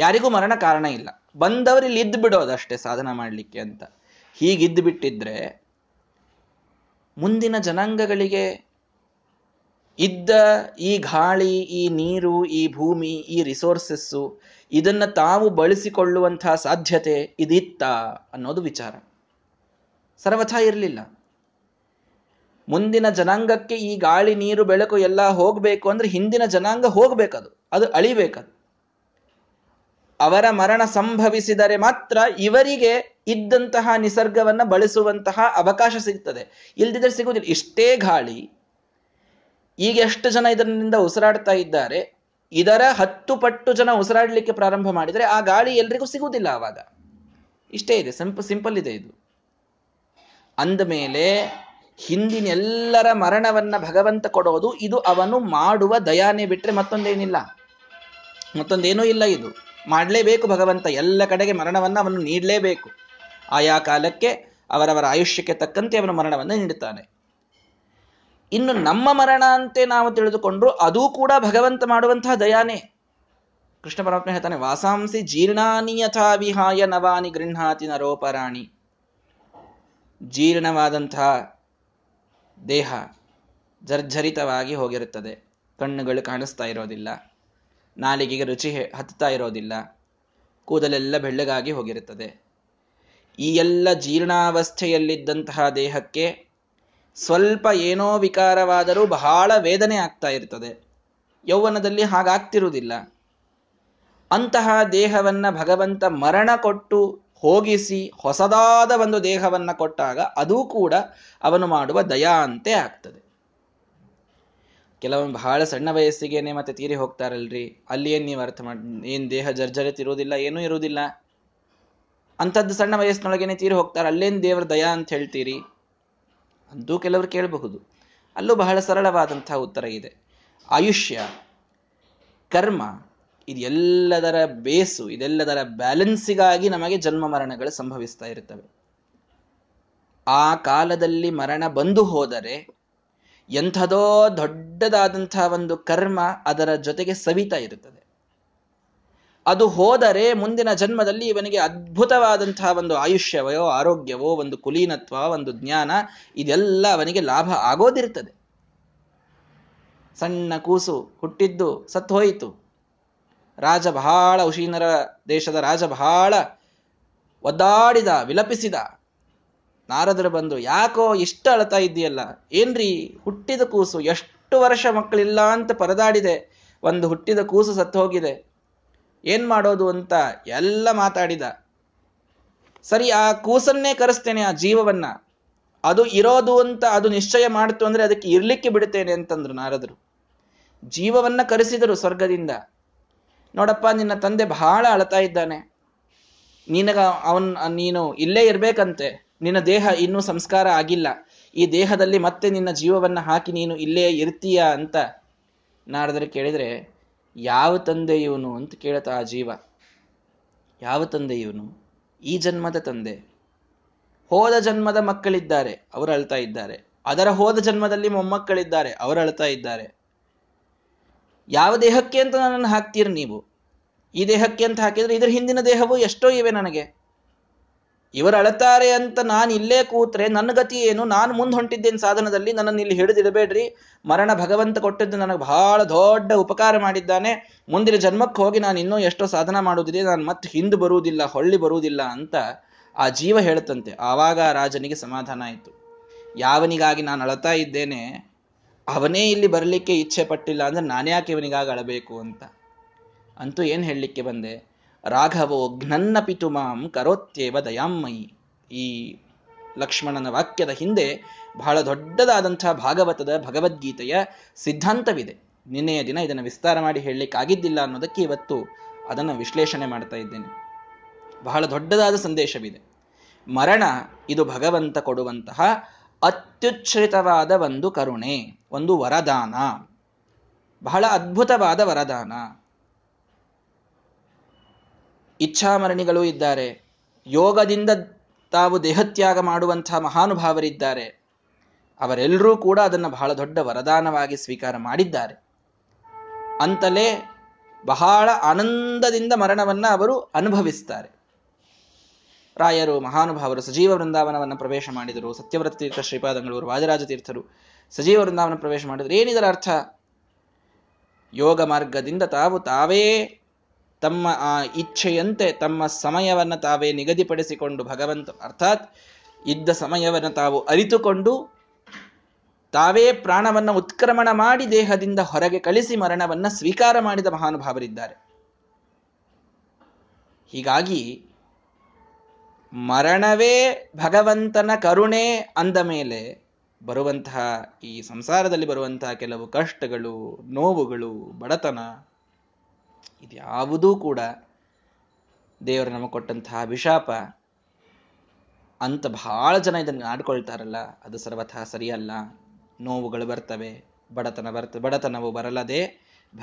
ಯಾರಿಗೂ ಮರಣ ಕಾರಣ ಇಲ್ಲ. ಬಂದವರು ಇಲ್ಲಿ ಇದ್ದು ಬಿಡೋದಷ್ಟೇ ಸಾಧನ ಮಾಡಲಿಕ್ಕೆ ಅಂತ. ಹೀಗಿದ್ದು ಬಿಟ್ಟಿದ್ರೆ ಮುಂದಿನ ಜನಾಂಗಗಳಿಗೆ ಇದ್ದ ಈ ಗಾಳಿ, ಈ ನೀರು, ಈ ಭೂಮಿ, ಈ ರಿಸೋರ್ಸಸ್ಸು ಇದನ್ನು ತಾವು ಬಳಸಿಕೊಳ್ಳುವಂತಹ ಸಾಧ್ಯತೆ ಇದಿತ್ತ ಅನ್ನೋದು ವಿಚಾರ. ಸರ್ವಥಾ ಇರಲಿಲ್ಲ. ಮುಂದಿನ ಜನಾಂಗಕ್ಕೆ ಈ ಗಾಳಿ, ನೀರು, ಬೆಳಕು ಎಲ್ಲ ಹೋಗಬೇಕು ಅಂದ್ರೆ ಹಿಂದಿನ ಜನಾಂಗ ಹೋಗ್ಬೇಕದು, ಅದು ಅಳಿಬೇಕದು. ಅವರ ಮರಣ ಸಂಭವಿಸಿದರೆ ಮಾತ್ರ ಇವರಿಗೆ ಇದ್ದಂತಹ ನಿಸರ್ಗವನ್ನು ಬಳಸುವಂತಹ ಅವಕಾಶ ಸಿಗ್ತದೆ, ಇಲ್ದಿದ್ರೆ ಸಿಗುವುದಿಲ್ಲ. ಇಷ್ಟೇ ಗಾಳಿ, ಈಗ ಎಷ್ಟು ಜನ ಇದರಿಂದ ಉಸಿರಾಡ್ತಾ ಇದ್ದಾರೆ, ಇದರ 10 ಪಟ್ಟು ಜನ ಉಸಿರಾಡಲಿಕ್ಕೆ ಪ್ರಾರಂಭ ಮಾಡಿದರೆ ಆ ಗಾಳಿ ಎಲ್ರಿಗೂ ಸಿಗುವುದಿಲ್ಲ ಆವಾಗ. ಇಷ್ಟೇ ಇದೆ, ಸಿಂಪಲ್ ಇದೆ ಇದು. ಅಂದಮೇಲೆ ಹಿಂದಿನ ಎಲ್ಲರ ಮರಣವನ್ನ ಭಗವಂತ ಕೊಡೋದು ಇದು ಅವನು ಮಾಡುವ ದಯಾನೇ ಬಿಟ್ಟರೆ ಮತ್ತೊಂದೇನಿಲ್ಲ, ಮತ್ತೊಂದೇನೂ ಇಲ್ಲ. ಇದು ಮಾಡಲೇಬೇಕು ಭಗವಂತ, ಎಲ್ಲ ಕಡೆಗೆ ಮರಣವನ್ನು ಅವನು ನೀಡಲೇಬೇಕು. ಆಯಾ ಕಾಲಕ್ಕೆ ಅವರವರ ಆಯುಷ್ಯಕ್ಕೆ ತಕ್ಕಂತೆ ಅವನು ಮರಣವನ್ನು ನೀಡುತ್ತಾನೆ. ಇನ್ನು ನಮ್ಮ ಮರಣ ಅಂತೆ ನಾವು ತಿಳಿದುಕೊಂಡ್ರು ಅದೂ ಕೂಡ ಭಗವಂತ ಮಾಡುವಂತಹ ದಯಾನೇ. ಕೃಷ್ಣ ಪರಮಾತ್ಮ ಹೇಳ್ತಾನೆ, ವಾಸಾಂಸಿ ಜೀರ್ಣಾನಿ ಯಥಾ ವಿಹಾಯ ನವಾನಿ ಗೃಹಾತಿ ನರೋಪರಾಣಿ. ಜೀರ್ಣವಾದಂತಹ ದೇಹ ಜರ್ಜರಿತವಾಗಿ ಹೋಗಿರುತ್ತದೆ, ಕಣ್ಣುಗಳು ಕಾಣಿಸ್ತಾ ಇರೋದಿಲ್ಲ, ನಾಲಿಗೆಗೆ ರುಚಿ ಹತ್ತಾ ಇರೋದಿಲ್ಲ, ಕೂದಲೆಲ್ಲ ಬೆಳ್ಳಗಾಗಿ ಹೋಗಿರುತ್ತದೆ. ಈ ಎಲ್ಲ ಜೀರ್ಣಾವಸ್ಥೆಯಲ್ಲಿದ್ದಂತಹ ದೇಹಕ್ಕೆ ಸ್ವಲ್ಪ ಏನೋ ವಿಕಾರವಾದರೂ ಬಹಳ ವೇದನೆ ಆಗ್ತಾ ಇರ್ತದೆ. ಯೌವನದಲ್ಲಿ ಹಾಗಾಗ್ತಿರುವುದಿಲ್ಲ. ಅಂತಹ ದೇಹವನ್ನು ಭಗವಂತ ಮರಣ ಕೊಟ್ಟು ಹೋಗಿಸಿ ಹೊಸದಾದ ಒಂದು ದೇಹವನ್ನು ಕೊಟ್ಟಾಗ ಅದೂ ಕೂಡ ಅವನು ಮಾಡುವ ದಯಾ ಅಂತೆ ಆಗ್ತದೆ. ಕೆಲವೊಮ್ಮೆ ಬಹಳ ಸಣ್ಣ ವಯಸ್ಸಿಗೇನೆ ಮತ್ತೆ ತೀರಿ ಹೋಗ್ತಾರಲ್ರಿ, ಅಲ್ಲಿ ಏನು ನೀವು ಅರ್ಥ ಮಾಡಿ, ಏನು ದೇಹ ಜರ್ಜರಿತಿರುವುದಿಲ್ಲ, ಏನೂ ಇರುವುದಿಲ್ಲ, ಅಂಥದ್ದು ಸಣ್ಣ ವಯಸ್ಸಿನೊಳಗೇನೆ ತೀರಿ ಹೋಗ್ತಾರೆ, ಅಲ್ಲೇನು ದೇವರ ದಯಾ ಅಂತ ಹೇಳ್ತೀರಿ ಅಂತೂ ಕೆಲವರು ಕೇಳಬಹುದು. ಅಲ್ಲೂ ಬಹಳ ಸರಳವಾದಂತಹ ಉತ್ತರ ಇದೆ. ಆಯುಷ್ಯ, ಕರ್ಮ, ಇದೆಲ್ಲದರ ಬೇಸು, ಇದೆಲ್ಲದರ ಬ್ಯಾಲೆನ್ಸಿಗಾಗಿ ನಮಗೆ ಜನ್ಮ ಮರಣಗಳು ಸಂಭವಿಸ್ತಾ ಇರ್ತವೆ. ಆ ಕಾಲದಲ್ಲಿ ಮರಣ ಬಂದು ಹೋದರೆ ಎಂಥದೋ ದೊಡ್ಡದಾದಂತಹ ಒಂದು ಕರ್ಮ ಅದರ ಜೊತೆಗೆ ಸವಿತಾ ಇರುತ್ತದೆ. ಅದು ಹೋದರೆ ಮುಂದಿನ ಜನ್ಮದಲ್ಲಿ ಇವನಿಗೆ ಅದ್ಭುತವಾದಂತಹ ಒಂದು ಆಯುಷ್ಯವೋ, ಆರೋಗ್ಯವೋ, ಒಂದು ಕುಲೀನತ್ವ, ಒಂದು ಜ್ಞಾನ, ಇದೆಲ್ಲ ಅವನಿಗೆ ಲಾಭ ಆಗೋದಿರ್ತದೆ. ಸಣ್ಣ ಕೂಸು ಹುಟ್ಟಿದ್ದು ಸತ್ತು ಹೋಯಿತು. ರಾಜ ಬಹಳ, ಉಶೀನರ ದೇಶದ ರಾಜ ಬಹಳ ಒದ್ದಾಡಿದ, ವಿಲಪಿಸಿದ. ನಾರದರು ಬಂದು, ಯಾಕೋ ಇಷ್ಟು ಅಳತಾ ಇದೆಯಲ್ಲ, ಏನ್ರಿ ಹುಟ್ಟಿದ ಕೂಸು, ಎಷ್ಟು ವರ್ಷ ಮಕ್ಕಳಿಲ್ಲ ಅಂತ ಪರದಾಡಿದೆ, ಒಂದು ಹುಟ್ಟಿದ ಕೂಸು ಸತ್ತು ಹೋಗಿದೆ, ಏನ್ ಮಾಡೋದು ಅಂತ ಎಲ್ಲ ಮಾತಾಡಿದ. ಸರಿ, ಆ ಕೂಸನ್ನೇ ಕರೆಸ್ತೇನೆ, ಆ ಜೀವವನ್ನ, ಅದು ಇರೋದು ಅಂತ ಅದು ನಿಶ್ಚಯ ಮಾಡ್ತು ಅಂದ್ರೆ ಅದಕ್ಕೆ ಇರ್ಲಿಕ್ಕೆ ಬಿಡುತ್ತೇನೆ ಅಂತಂದ್ರು ನಾರದರು. ಜೀವವನ್ನ ಕರೆಸಿದರು ಸ್ವರ್ಗದಿಂದ. ನೋಡಪ್ಪ, ನಿನ್ನ ತಂದೆ ಬಹಳ ಅಳತಾ ಇದ್ದಾನೆ, ನಿನಗ ನೀನು ಇಲ್ಲೇ ಇರ್ಬೇಕಂತೆ, ನಿನ್ನ ದೇಹ ಇನ್ನೂ ಸಂಸ್ಕಾರ ಆಗಿಲ್ಲ, ಈ ದೇಹದಲ್ಲಿ ಮತ್ತೆ ನಿನ್ನ ಜೀವವನ್ನ ಹಾಕಿ ನೀನು ಇಲ್ಲೇ ಇರ್ತೀಯ ಅಂತ ನಾರದರು ಕೇಳಿದ್ರೆ, ಯಾವ ತಂದೆ ಇವನು ಅಂತ ಕೇಳುತ್ತಾ ಆ ಜೀವ. ಯಾವ ತಂದೆ ಇವನು? ಈ ಜನ್ಮದ ತಂದೆ. ಹೋದ ಜನ್ಮದ ಮಕ್ಕಳಿದ್ದಾರೆ, ಅವರು ಅಳ್ತಾ ಇದ್ದಾರೆ. ಅದರ ಹೋದ ಜನ್ಮದಲ್ಲಿ ಮೊಮ್ಮಕ್ಕಳಿದ್ದಾರೆ, ಅವರು ಅಳ್ತಾ ಇದ್ದಾರೆ. ಯಾವ ದೇಹಕ್ಕೆ ಅಂತ ನನ್ನನ್ನು ಹಾಕ್ತೀರಿ ನೀವು? ಈ ದೇಹಕ್ಕೆ ಅಂತ ಹಾಕಿದ್ರೆ ಇದರ ಹಿಂದಿನ ದೇಹವೂ ಎಷ್ಟೋ ಇವೆ ನನಗೆ. ಇವರು ಅಳತಾರೆ ಅಂತ ನಾನು ಇಲ್ಲೇ ಕೂತ್ರೆ ನನ್ನ ಗತಿ ಏನು? ನಾನು ಮುಂದೆ ಹೊಂಟಿದ್ದೇನೆ ಸಾಧನದಲ್ಲಿ, ನನ್ನನ್ನು ಇಲ್ಲಿ ಹಿಡಿದಿಡಬೇಡ್ರಿ, ಮರಣ ಭಗವಂತ ಕೊಟ್ಟಿದ್ದು ನನಗೆ ಬಹಳ ದೊಡ್ಡ ಉಪಕಾರ ಮಾಡಿದ್ದಾನೆ, ಮುಂದಿನ ಜನ್ಮಕ್ಕೆ ಹೋಗಿ ನಾನು ಇನ್ನೂ ಎಷ್ಟೋ ಸಾಧನ ಮಾಡೋದಿದೆ, ನಾನು ಮತ್ತೆ ಹಿಂದೆ ಬರುವುದಿಲ್ಲ, ಹೊಳ್ಳಿ ಬರುವುದಿಲ್ಲ ಅಂತ ಆ ಜೀವ ಹೇಳುತ್ತಂತೆ. ಆವಾಗ ರಾಜನಿಗೆ ಸಮಾಧಾನ ಆಯಿತು. ಯಾವನಿಗಾಗಿ ನಾನು ಅಳತಾ ಇದ್ದೇನೆ ಅವನೇ ಇಲ್ಲಿ ಬರಲಿಕ್ಕೆ ಇಚ್ಛೆ ಪಟ್ಟಿಲ್ಲ ಅಂದ್ರೆ ನಾನ್ಯಾಕೆ ಇವನಿಗಾಗಿ ಅಳಬೇಕು ಅಂತ. ಅಂತೂ ಏನು ಹೇಳಲಿಕ್ಕೆ ಬಂದೆ, ರಾಘವೋ ಘ್ನನ್ನ ಪಿತುಮಾಂ ಕರೋತ್ಯೇವ ದಯಾಮಯಿ. ಈ ಲಕ್ಷ್ಮಣನ ವಾಕ್ಯದ ಹಿಂದೆ ಬಹಳ ದೊಡ್ಡದಾದಂಥ ಭಾಗವತದ ಭಗವದ್ಗೀತೆಯ ಸಿದ್ಧಾಂತವಿದೆ. ನಿನ್ನೆಯ ದಿನ ಇದನ್ನು ವಿಸ್ತಾರ ಮಾಡಿ ಹೇಳಲಿಕ್ಕಾಗಿದ್ದಿಲ್ಲ ಅನ್ನೋದಕ್ಕೆ ಇವತ್ತು ಅದನ್ನು ವಿಶ್ಲೇಷಣೆ ಮಾಡ್ತಾ ಇದ್ದೇನೆ. ಬಹಳ ದೊಡ್ಡದಾದ ಸಂದೇಶವಿದೆ. ಮರಣ ಇದು ಭಗವಂತ ಕೊಡುವಂತಹ ಅತ್ಯುಚ್ಛ್ರಿತವಾದ ಒಂದು ಕರುಣೆ, ಒಂದು ವರದಾನ, ಬಹಳ ಅದ್ಭುತವಾದ ವರದಾನ. ಇಚ್ಛಾಮರಣಿಗಳು ಇದ್ದಾರೆ, ಯೋಗದಿಂದ ತಾವು ದೇಹತ್ಯಾಗ ಮಾಡುವಂತಹ ಮಹಾನುಭಾವರಿದ್ದಾರೆ. ಅವರೆಲ್ಲರೂ ಕೂಡ ಅದನ್ನು ಬಹಳ ದೊಡ್ಡ ವರದಾನವಾಗಿ ಸ್ವೀಕಾರ ಮಾಡಿದ್ದಾರೆ. ಅಂತಲೇ ಬಹಳ ಆನಂದದಿಂದ ಮರಣವನ್ನು ಅವರು ಅನುಭವಿಸ್ತಾರೆ. ರಾಯರು, ಮಹಾನುಭಾವರು ಸಜೀವ ವೃಂದಾವನವನ್ನು ಪ್ರವೇಶ ಮಾಡಿದರು. ಸತ್ಯವ್ರತತೀರ್ಥ ಶ್ರೀಪಾದಂಗಳವರು, ವಾದಿರಾಜತೀರ್ಥರು ಸಜೀವ ವೃಂದಾವನ ಪ್ರವೇಶ ಮಾಡಿದ್ರು. ಏನಿದರ ಅರ್ಥ? ಯೋಗ ಮಾರ್ಗದಿಂದ ತಾವೇ ತಮ್ಮ ಆ ಇಚ್ಛೆಯಂತೆ ತಮ್ಮ ಸಮಯವನ್ನು ತಾವೇ ನಿಗದಿಪಡಿಸಿಕೊಂಡು, ಭಗವಂತ ಅರ್ಥಾತ್ ಇದ್ದ ಸಮಯವನ್ನು ತಾವು ಅರಿತುಕೊಂಡು, ತಾವೇ ಪ್ರಾಣವನ್ನು ಉತ್ಕ್ರಮಣ ಮಾಡಿ ದೇಹದಿಂದ ಹೊರಗೆ ಕಳಿಸಿ ಮರಣವನ್ನು ಸ್ವೀಕಾರ ಮಾಡಿದ ಮಹಾನುಭಾವರಿದ್ದಾರೆ. ಹೀಗಾಗಿ ಮರಣವೇ ಭಗವಂತನ ಕರುಣೆ ಅಂದ ಮೇಲೆ ಬರುವಂತಹ ಈ ಸಂಸಾರದಲ್ಲಿ ಬರುವಂತಹ ಕೆಲವು ಕಷ್ಟಗಳು, ನೋವುಗಳು, ಬಡತನ, ಇದ್ಯಾವುದೂ ಕೂಡ ದೇವರು ನಮಗೆ ಕೊಟ್ಟಂತಹ ಅಭಿಶಾಪ ಅಂತ ಬಹಳ ಜನ ಇದನ್ನು ಆಡ್ಕೊಳ್ತಾರಲ್ಲ, ಅದು ಸರ್ವಥಾ ಸರಿಯಲ್ಲ. ನೋವುಗಳು ಬರ್ತವೆ, ಬಡತನವು ಬರಲದೆ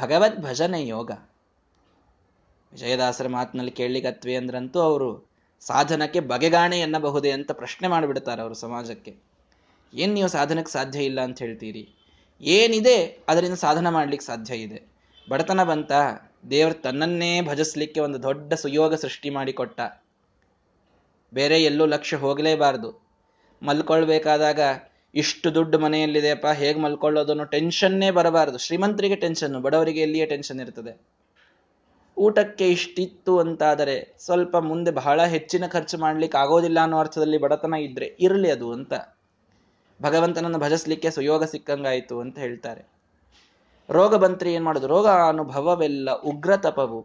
ಭಗವದ್ ಭಜನೆ ಯೋಗ. ವಿಜಯದಾಸರ ಮಾತಿನಲ್ಲಿ ಕೇಳಲಿಕ್ಕತ್ವೆ ಅಂದ್ರಂತೂ ಅವರು ಸಾಧನಕ್ಕೆ ಬಗೆಗಾಣೆ ಎನ್ನಬಹುದೇ ಅಂತ ಪ್ರಶ್ನೆ ಮಾಡಿಬಿಡ್ತಾರೆ ಅವರು ಸಮಾಜಕ್ಕೆ. ಏನು ನೀವು ಸಾಧನಕ್ಕೆ ಸಾಧ್ಯ ಇಲ್ಲ ಅಂತ ಹೇಳ್ತೀರಿ? ಏನಿದೆ ಅದರಿಂದ ಸಾಧನ ಮಾಡ್ಲಿಕ್ಕೆ ಸಾಧ್ಯ ಇದೆ. ಬಡತನ ಬಂತ, ದೇವರು ತನ್ನನ್ನೇ ಭಜಿಸ್ಲಿಕ್ಕೆ ಒಂದು ದೊಡ್ಡ ಸುಯೋಗ ಸೃಷ್ಟಿ ಮಾಡಿಕೊಟ್ಟ. ಬೇರೆ ಎಲ್ಲೂ ಲಕ್ಷ್ಯ ಹೋಗಲೇಬಾರ್ದು. ಮಲ್ಕೊಳ್ಬೇಕಾದಾಗ ಇಷ್ಟು ದುಡ್ಡು ಮನೆಯಲ್ಲಿದೆಯಪ್ಪ, ಹೇಗೆ ಮಲ್ಕೊಳ್ಳೋದು ಅನ್ನೋ ಟೆನ್ಷನ್ನೇ ಬರಬಾರ್ದು. ಶ್ರೀಮಂತರಿಗೆ ಟೆನ್ಷನ್ನು, ಬಡವರಿಗೆ ಎಲ್ಲಿಯೇ ಟೆನ್ಷನ್ ಇರ್ತದೆ. ಊಟಕ್ಕೆ ಇಷ್ಟಿತ್ತು ಅಂತಾದರೆ ಸ್ವಲ್ಪ ಮುಂದೆ ಬಹಳ ಹೆಚ್ಚಿನ ಖರ್ಚು ಮಾಡ್ಲಿಕ್ಕೆ ಆಗೋದಿಲ್ಲ ಅನ್ನೋ ಅರ್ಥದಲ್ಲಿ ಬಡತನ ಇದ್ರೆ ಇರಲಿ ಅದು ಅಂತ, ಭಗವಂತನನ್ನು ಭಜಿಸ್ಲಿಕ್ಕೆ ಸುಯೋಗ ಸಿಕ್ಕಂಗಾಯಿತು ಅಂತ ಹೇಳ್ತಾರೆ. ರೋಗ ಬಂತ್ರಿ ಏನ್ ಮಾಡೋದು? ರೋಗ ಅನುಭವವೆಲ್ಲ ಉಗ್ರ ತಪವು.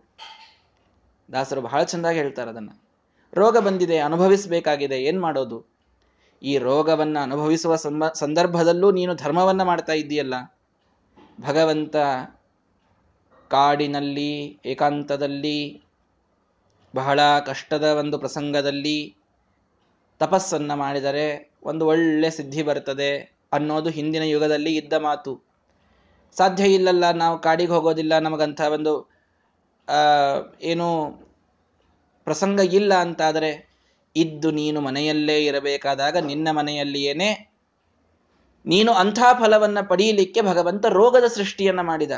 ದಾಸರು ಬಹಳ ಚೆಂದಾಗಿ ಹೇಳ್ತಾರೆ ಅದನ್ನ. ರೋಗ ಬಂದಿದೆ, ಅನುಭವಿಸಬೇಕಾಗಿದೆ, ಏನ್ ಮಾಡೋದು? ಈ ರೋಗವನ್ನ ಅನುಭವಿಸುವ ಸಂದರ್ಭದಲ್ಲೂ ನೀನು ಧರ್ಮವನ್ನ ಮಾಡ್ತಾ ಇದ್ದೀಯಲ್ಲ. ಭಗವಂತ ಕಾಡಿನಲ್ಲಿ, ಏಕಾಂತದಲ್ಲಿ, ಬಹಳ ಕಷ್ಟದ ಒಂದು ಪ್ರಸಂಗದಲ್ಲಿ ತಪಸ್ಸನ್ನ ಮಾಡಿದರೆ ಒಂದು ಒಳ್ಳೆ ಸಿದ್ಧಿ ಬರ್ತದೆ ಅನ್ನೋದು ಹಿಂದಿನ ಯುಗದಲ್ಲಿ ಇದ್ದ ಮಾತು. ಸಾಧ್ಯ ಇಲ್ಲಲ್ಲ, ನಾವು ಕಾಡಿಗೆ ಹೋಗೋದಿಲ್ಲ, ನಮಗಂಥ ಒಂದು ಏನು ಪ್ರಸಂಗ ಇಲ್ಲ ಅಂತಾದರೆ ಇದ್ದು ನೀನು ಮನೆಯಲ್ಲೇ ಇರಬೇಕಾದಾಗ ನಿನ್ನ ಮನೆಯಲ್ಲಿಯೇನೆ ನೀನು ಅಂಥ ಫಲವನ್ನು ಪಡೆಯಲಿಕ್ಕೆ ಭಗವಂತ ರೋಗದ ಸೃಷ್ಟಿಯನ್ನು ಮಾಡಿದ.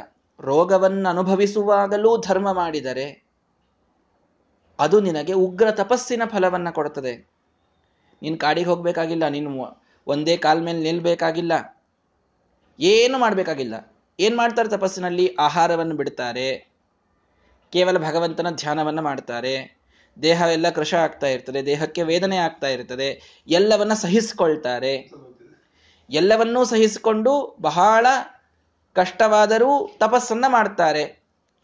ರೋಗವನ್ನು ಅನುಭವಿಸುವಾಗಲೂ ಧರ್ಮ ಮಾಡಿದರೆ ಅದು ನಿನಗೆ ಉಗ್ರ ತಪಸ್ಸಿನ ಫಲವನ್ನು ಕೊಡ್ತದೆ. ನೀನು ಕಾಡಿಗೆ ಹೋಗಬೇಕಾಗಿಲ್ಲ, ನೀನು ಒಂದೇ ಕಾಲ್ ಮೇಲೆ ನಿಲ್ಬೇಕಾಗಿಲ್ಲ, ಏನು ಮಾಡಬೇಕಾಗಿಲ್ಲ. ಏನು ಮಾಡ್ತಾರೆ ತಪಸ್ಸಿನಲ್ಲಿ? ಆಹಾರವನ್ನು ಬಿಡ್ತಾರೆ, ಕೇವಲ ಭಗವಂತನ ಧ್ಯಾನವನ್ನು ಮಾಡ್ತಾರೆ. ದೇಹ ಎಲ್ಲ ಕೃಶ ಆಗ್ತಾ ಇರ್ತದೆ, ದೇಹಕ್ಕೆ ವೇದನೆ ಆಗ್ತಾ ಇರ್ತದೆ, ಎಲ್ಲವನ್ನ ಸಹಿಸಿಕೊಳ್ತಾರೆ. ಎಲ್ಲವನ್ನೂ ಸಹಿಸಿಕೊಂಡು ಬಹಳ ಕಷ್ಟವಾದರೂ ತಪಸ್ಸನ್ನು ಮಾಡ್ತಾರೆ.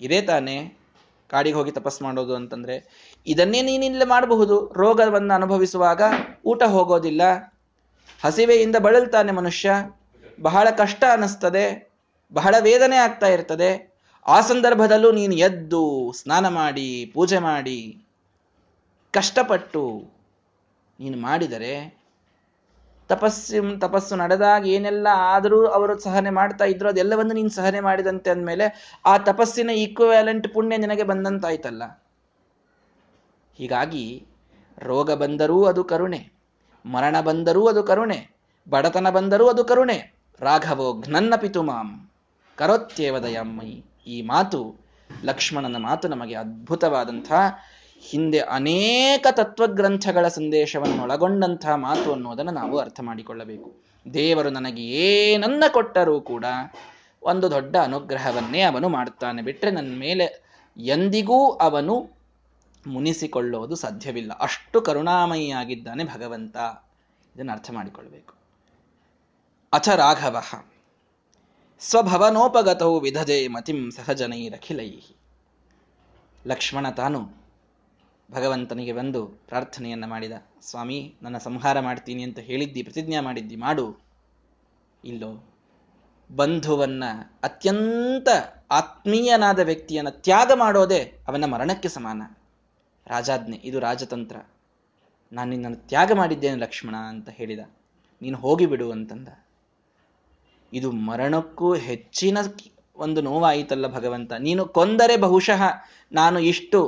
ಇದೇ ತಾನೇ ಕಾಡಿಗೆ ಹೋಗಿ ತಪಸ್ ಮಾಡೋದು ಅಂತಂದ್ರೆ ಇದನ್ನೇ ನೀನಿಲ್ಲ ಮಾಡಬಹುದು. ರೋಗವನ್ನು ಅನುಭವಿಸುವಾಗ ಊಟ ಹೋಗೋದಿಲ್ಲ, ಹಸಿವೆಯಿಂದ ಬಳಲ್ತಾನೆ ಮನುಷ್ಯ, ಬಹಳ ಕಷ್ಟ ಅನ್ನಿಸ್ತದೆ, ಬಹಳ ವೇದನೆ ಆಗ್ತಾ ಇರ್ತದೆ. ಆ ಸಂದರ್ಭದಲ್ಲೂ ನೀನು ಎದ್ದು ಸ್ನಾನ ಮಾಡಿ ಪೂಜೆ ಮಾಡಿ ಕಷ್ಟಪಟ್ಟು ನೀನು ಮಾಡಿದರೆ ತಪಸ್ಸು ನಡೆದಾಗ ಏನೆಲ್ಲ ಆದರೂ ಅವರು ಸಹನೆ ಮಾಡ್ತಾ ಇದ್ರು ಅದೆಲ್ಲವನ್ನು ನೀನು ಸಹನೆ ಮಾಡಿದಂತೆ ಅಂದಮೇಲೆ ಆ ತಪಸ್ಸಿನ ಈಕ್ವಲೆಂಟ್ ಪುಣ್ಯ ನಿನಗೆ ಬಂದಂತಾಯ್ತಲ್ಲ. ಹೀಗಾಗಿ ರೋಗ ಬಂದರೂ ಅದು ಕರುಣೆ, ಮರಣ ಬಂದರೂ ಅದು ಕರುಣೆ, ಬಡತನ ಬಂದರೂ ಅದು ಕರುಣೆ. ರಾಘವೋ ಘ್ನನ್ನ ಪಿತು ಮಾಂ ಕರೋತ್ಯೇವದಯಾಮಯಿ. ಈ ಮಾತು, ಲಕ್ಷ್ಮಣನ ಮಾತು, ನಮಗೆ ಅದ್ಭುತವಾದಂಥ, ಹಿಂದೆ ಅನೇಕ ತತ್ವಗ್ರಂಥಗಳ ಸಂದೇಶವನ್ನು ಒಳಗೊಂಡಂತಹ ಮಾತು ಅನ್ನೋದನ್ನು ನಾವು ಅರ್ಥ ಮಾಡಿಕೊಳ್ಳಬೇಕು. ದೇವರು ನನಗೆ ಏನನ್ನ ಕೊಟ್ಟರೂ ಕೂಡ ಒಂದು ದೊಡ್ಡ ಅನುಗ್ರಹವನ್ನೇ ಅವನು ಮಾಡ್ತಾನೆ ಬಿಟ್ಟರೆ ನನ್ನ ಮೇಲೆ ಎಂದಿಗೂ ಅವನು ಮುನಿಸಿಕೊಳ್ಳೋದು ಸಾಧ್ಯವಿಲ್ಲ. ಅಷ್ಟು ಕರುಣಾಮಯಿಯಾಗಿದ್ದಾನೆ ಭಗವಂತ. ಇದನ್ನು ಅರ್ಥ ಮಾಡಿಕೊಳ್ಬೇಕು. ಅಥ ರಾಘವ ಸ್ವಭವನೋಪಗತೌ ವಿಧದೆ ಮತಿಂ ಸಹಜನೈರಖಿಲೈ. ಲಕ್ಷ್ಮಣ ತಾನು ಭಗವಂತನಿಗೆ ಬಂದು ಪ್ರಾರ್ಥನೆಯನ್ನು ಮಾಡಿದ. ಸ್ವಾಮಿ, ನನ್ನ ಸಂಹಾರ ಮಾಡ್ತೀನಿ ಅಂತ ಹೇಳಿದ್ದಿ, ಪ್ರತಿಜ್ಞೆ ಮಾಡಿದ್ದಿ, ಮಾಡು. ಇಲ್ಲೋ ಬಂಧುವನ್ನ, ಅತ್ಯಂತ ಆತ್ಮೀಯನಾದ ವ್ಯಕ್ತಿಯನ್ನು ತ್ಯಾಗ ಮಾಡೋದೇ ಅವನ ಮರಣಕ್ಕೆ ಸಮಾನ. ರಾಜಾಜ್ಞೆ, ಇದು ರಾಜತಂತ್ರ. ನಾನು ನಿನ್ನನ್ನು ತ್ಯಾಗ ಮಾಡಿದ್ದೇನೆ ಲಕ್ಷ್ಮಣ ಅಂತ ಹೇಳಿದ. ನೀನು ಹೋಗಿಬಿಡು ಅಂತಂದ. ಇದು ಮರಣಕ್ಕೂ ಹೆಚ್ಚಿನ ಒಂದು ನೋವಾಯಿತಲ್ಲ ಭಗವಂತ. ನೀನು ಕೊಂದರೆ ಬಹುಶಃ ನಾನು ಇಷ್ಟು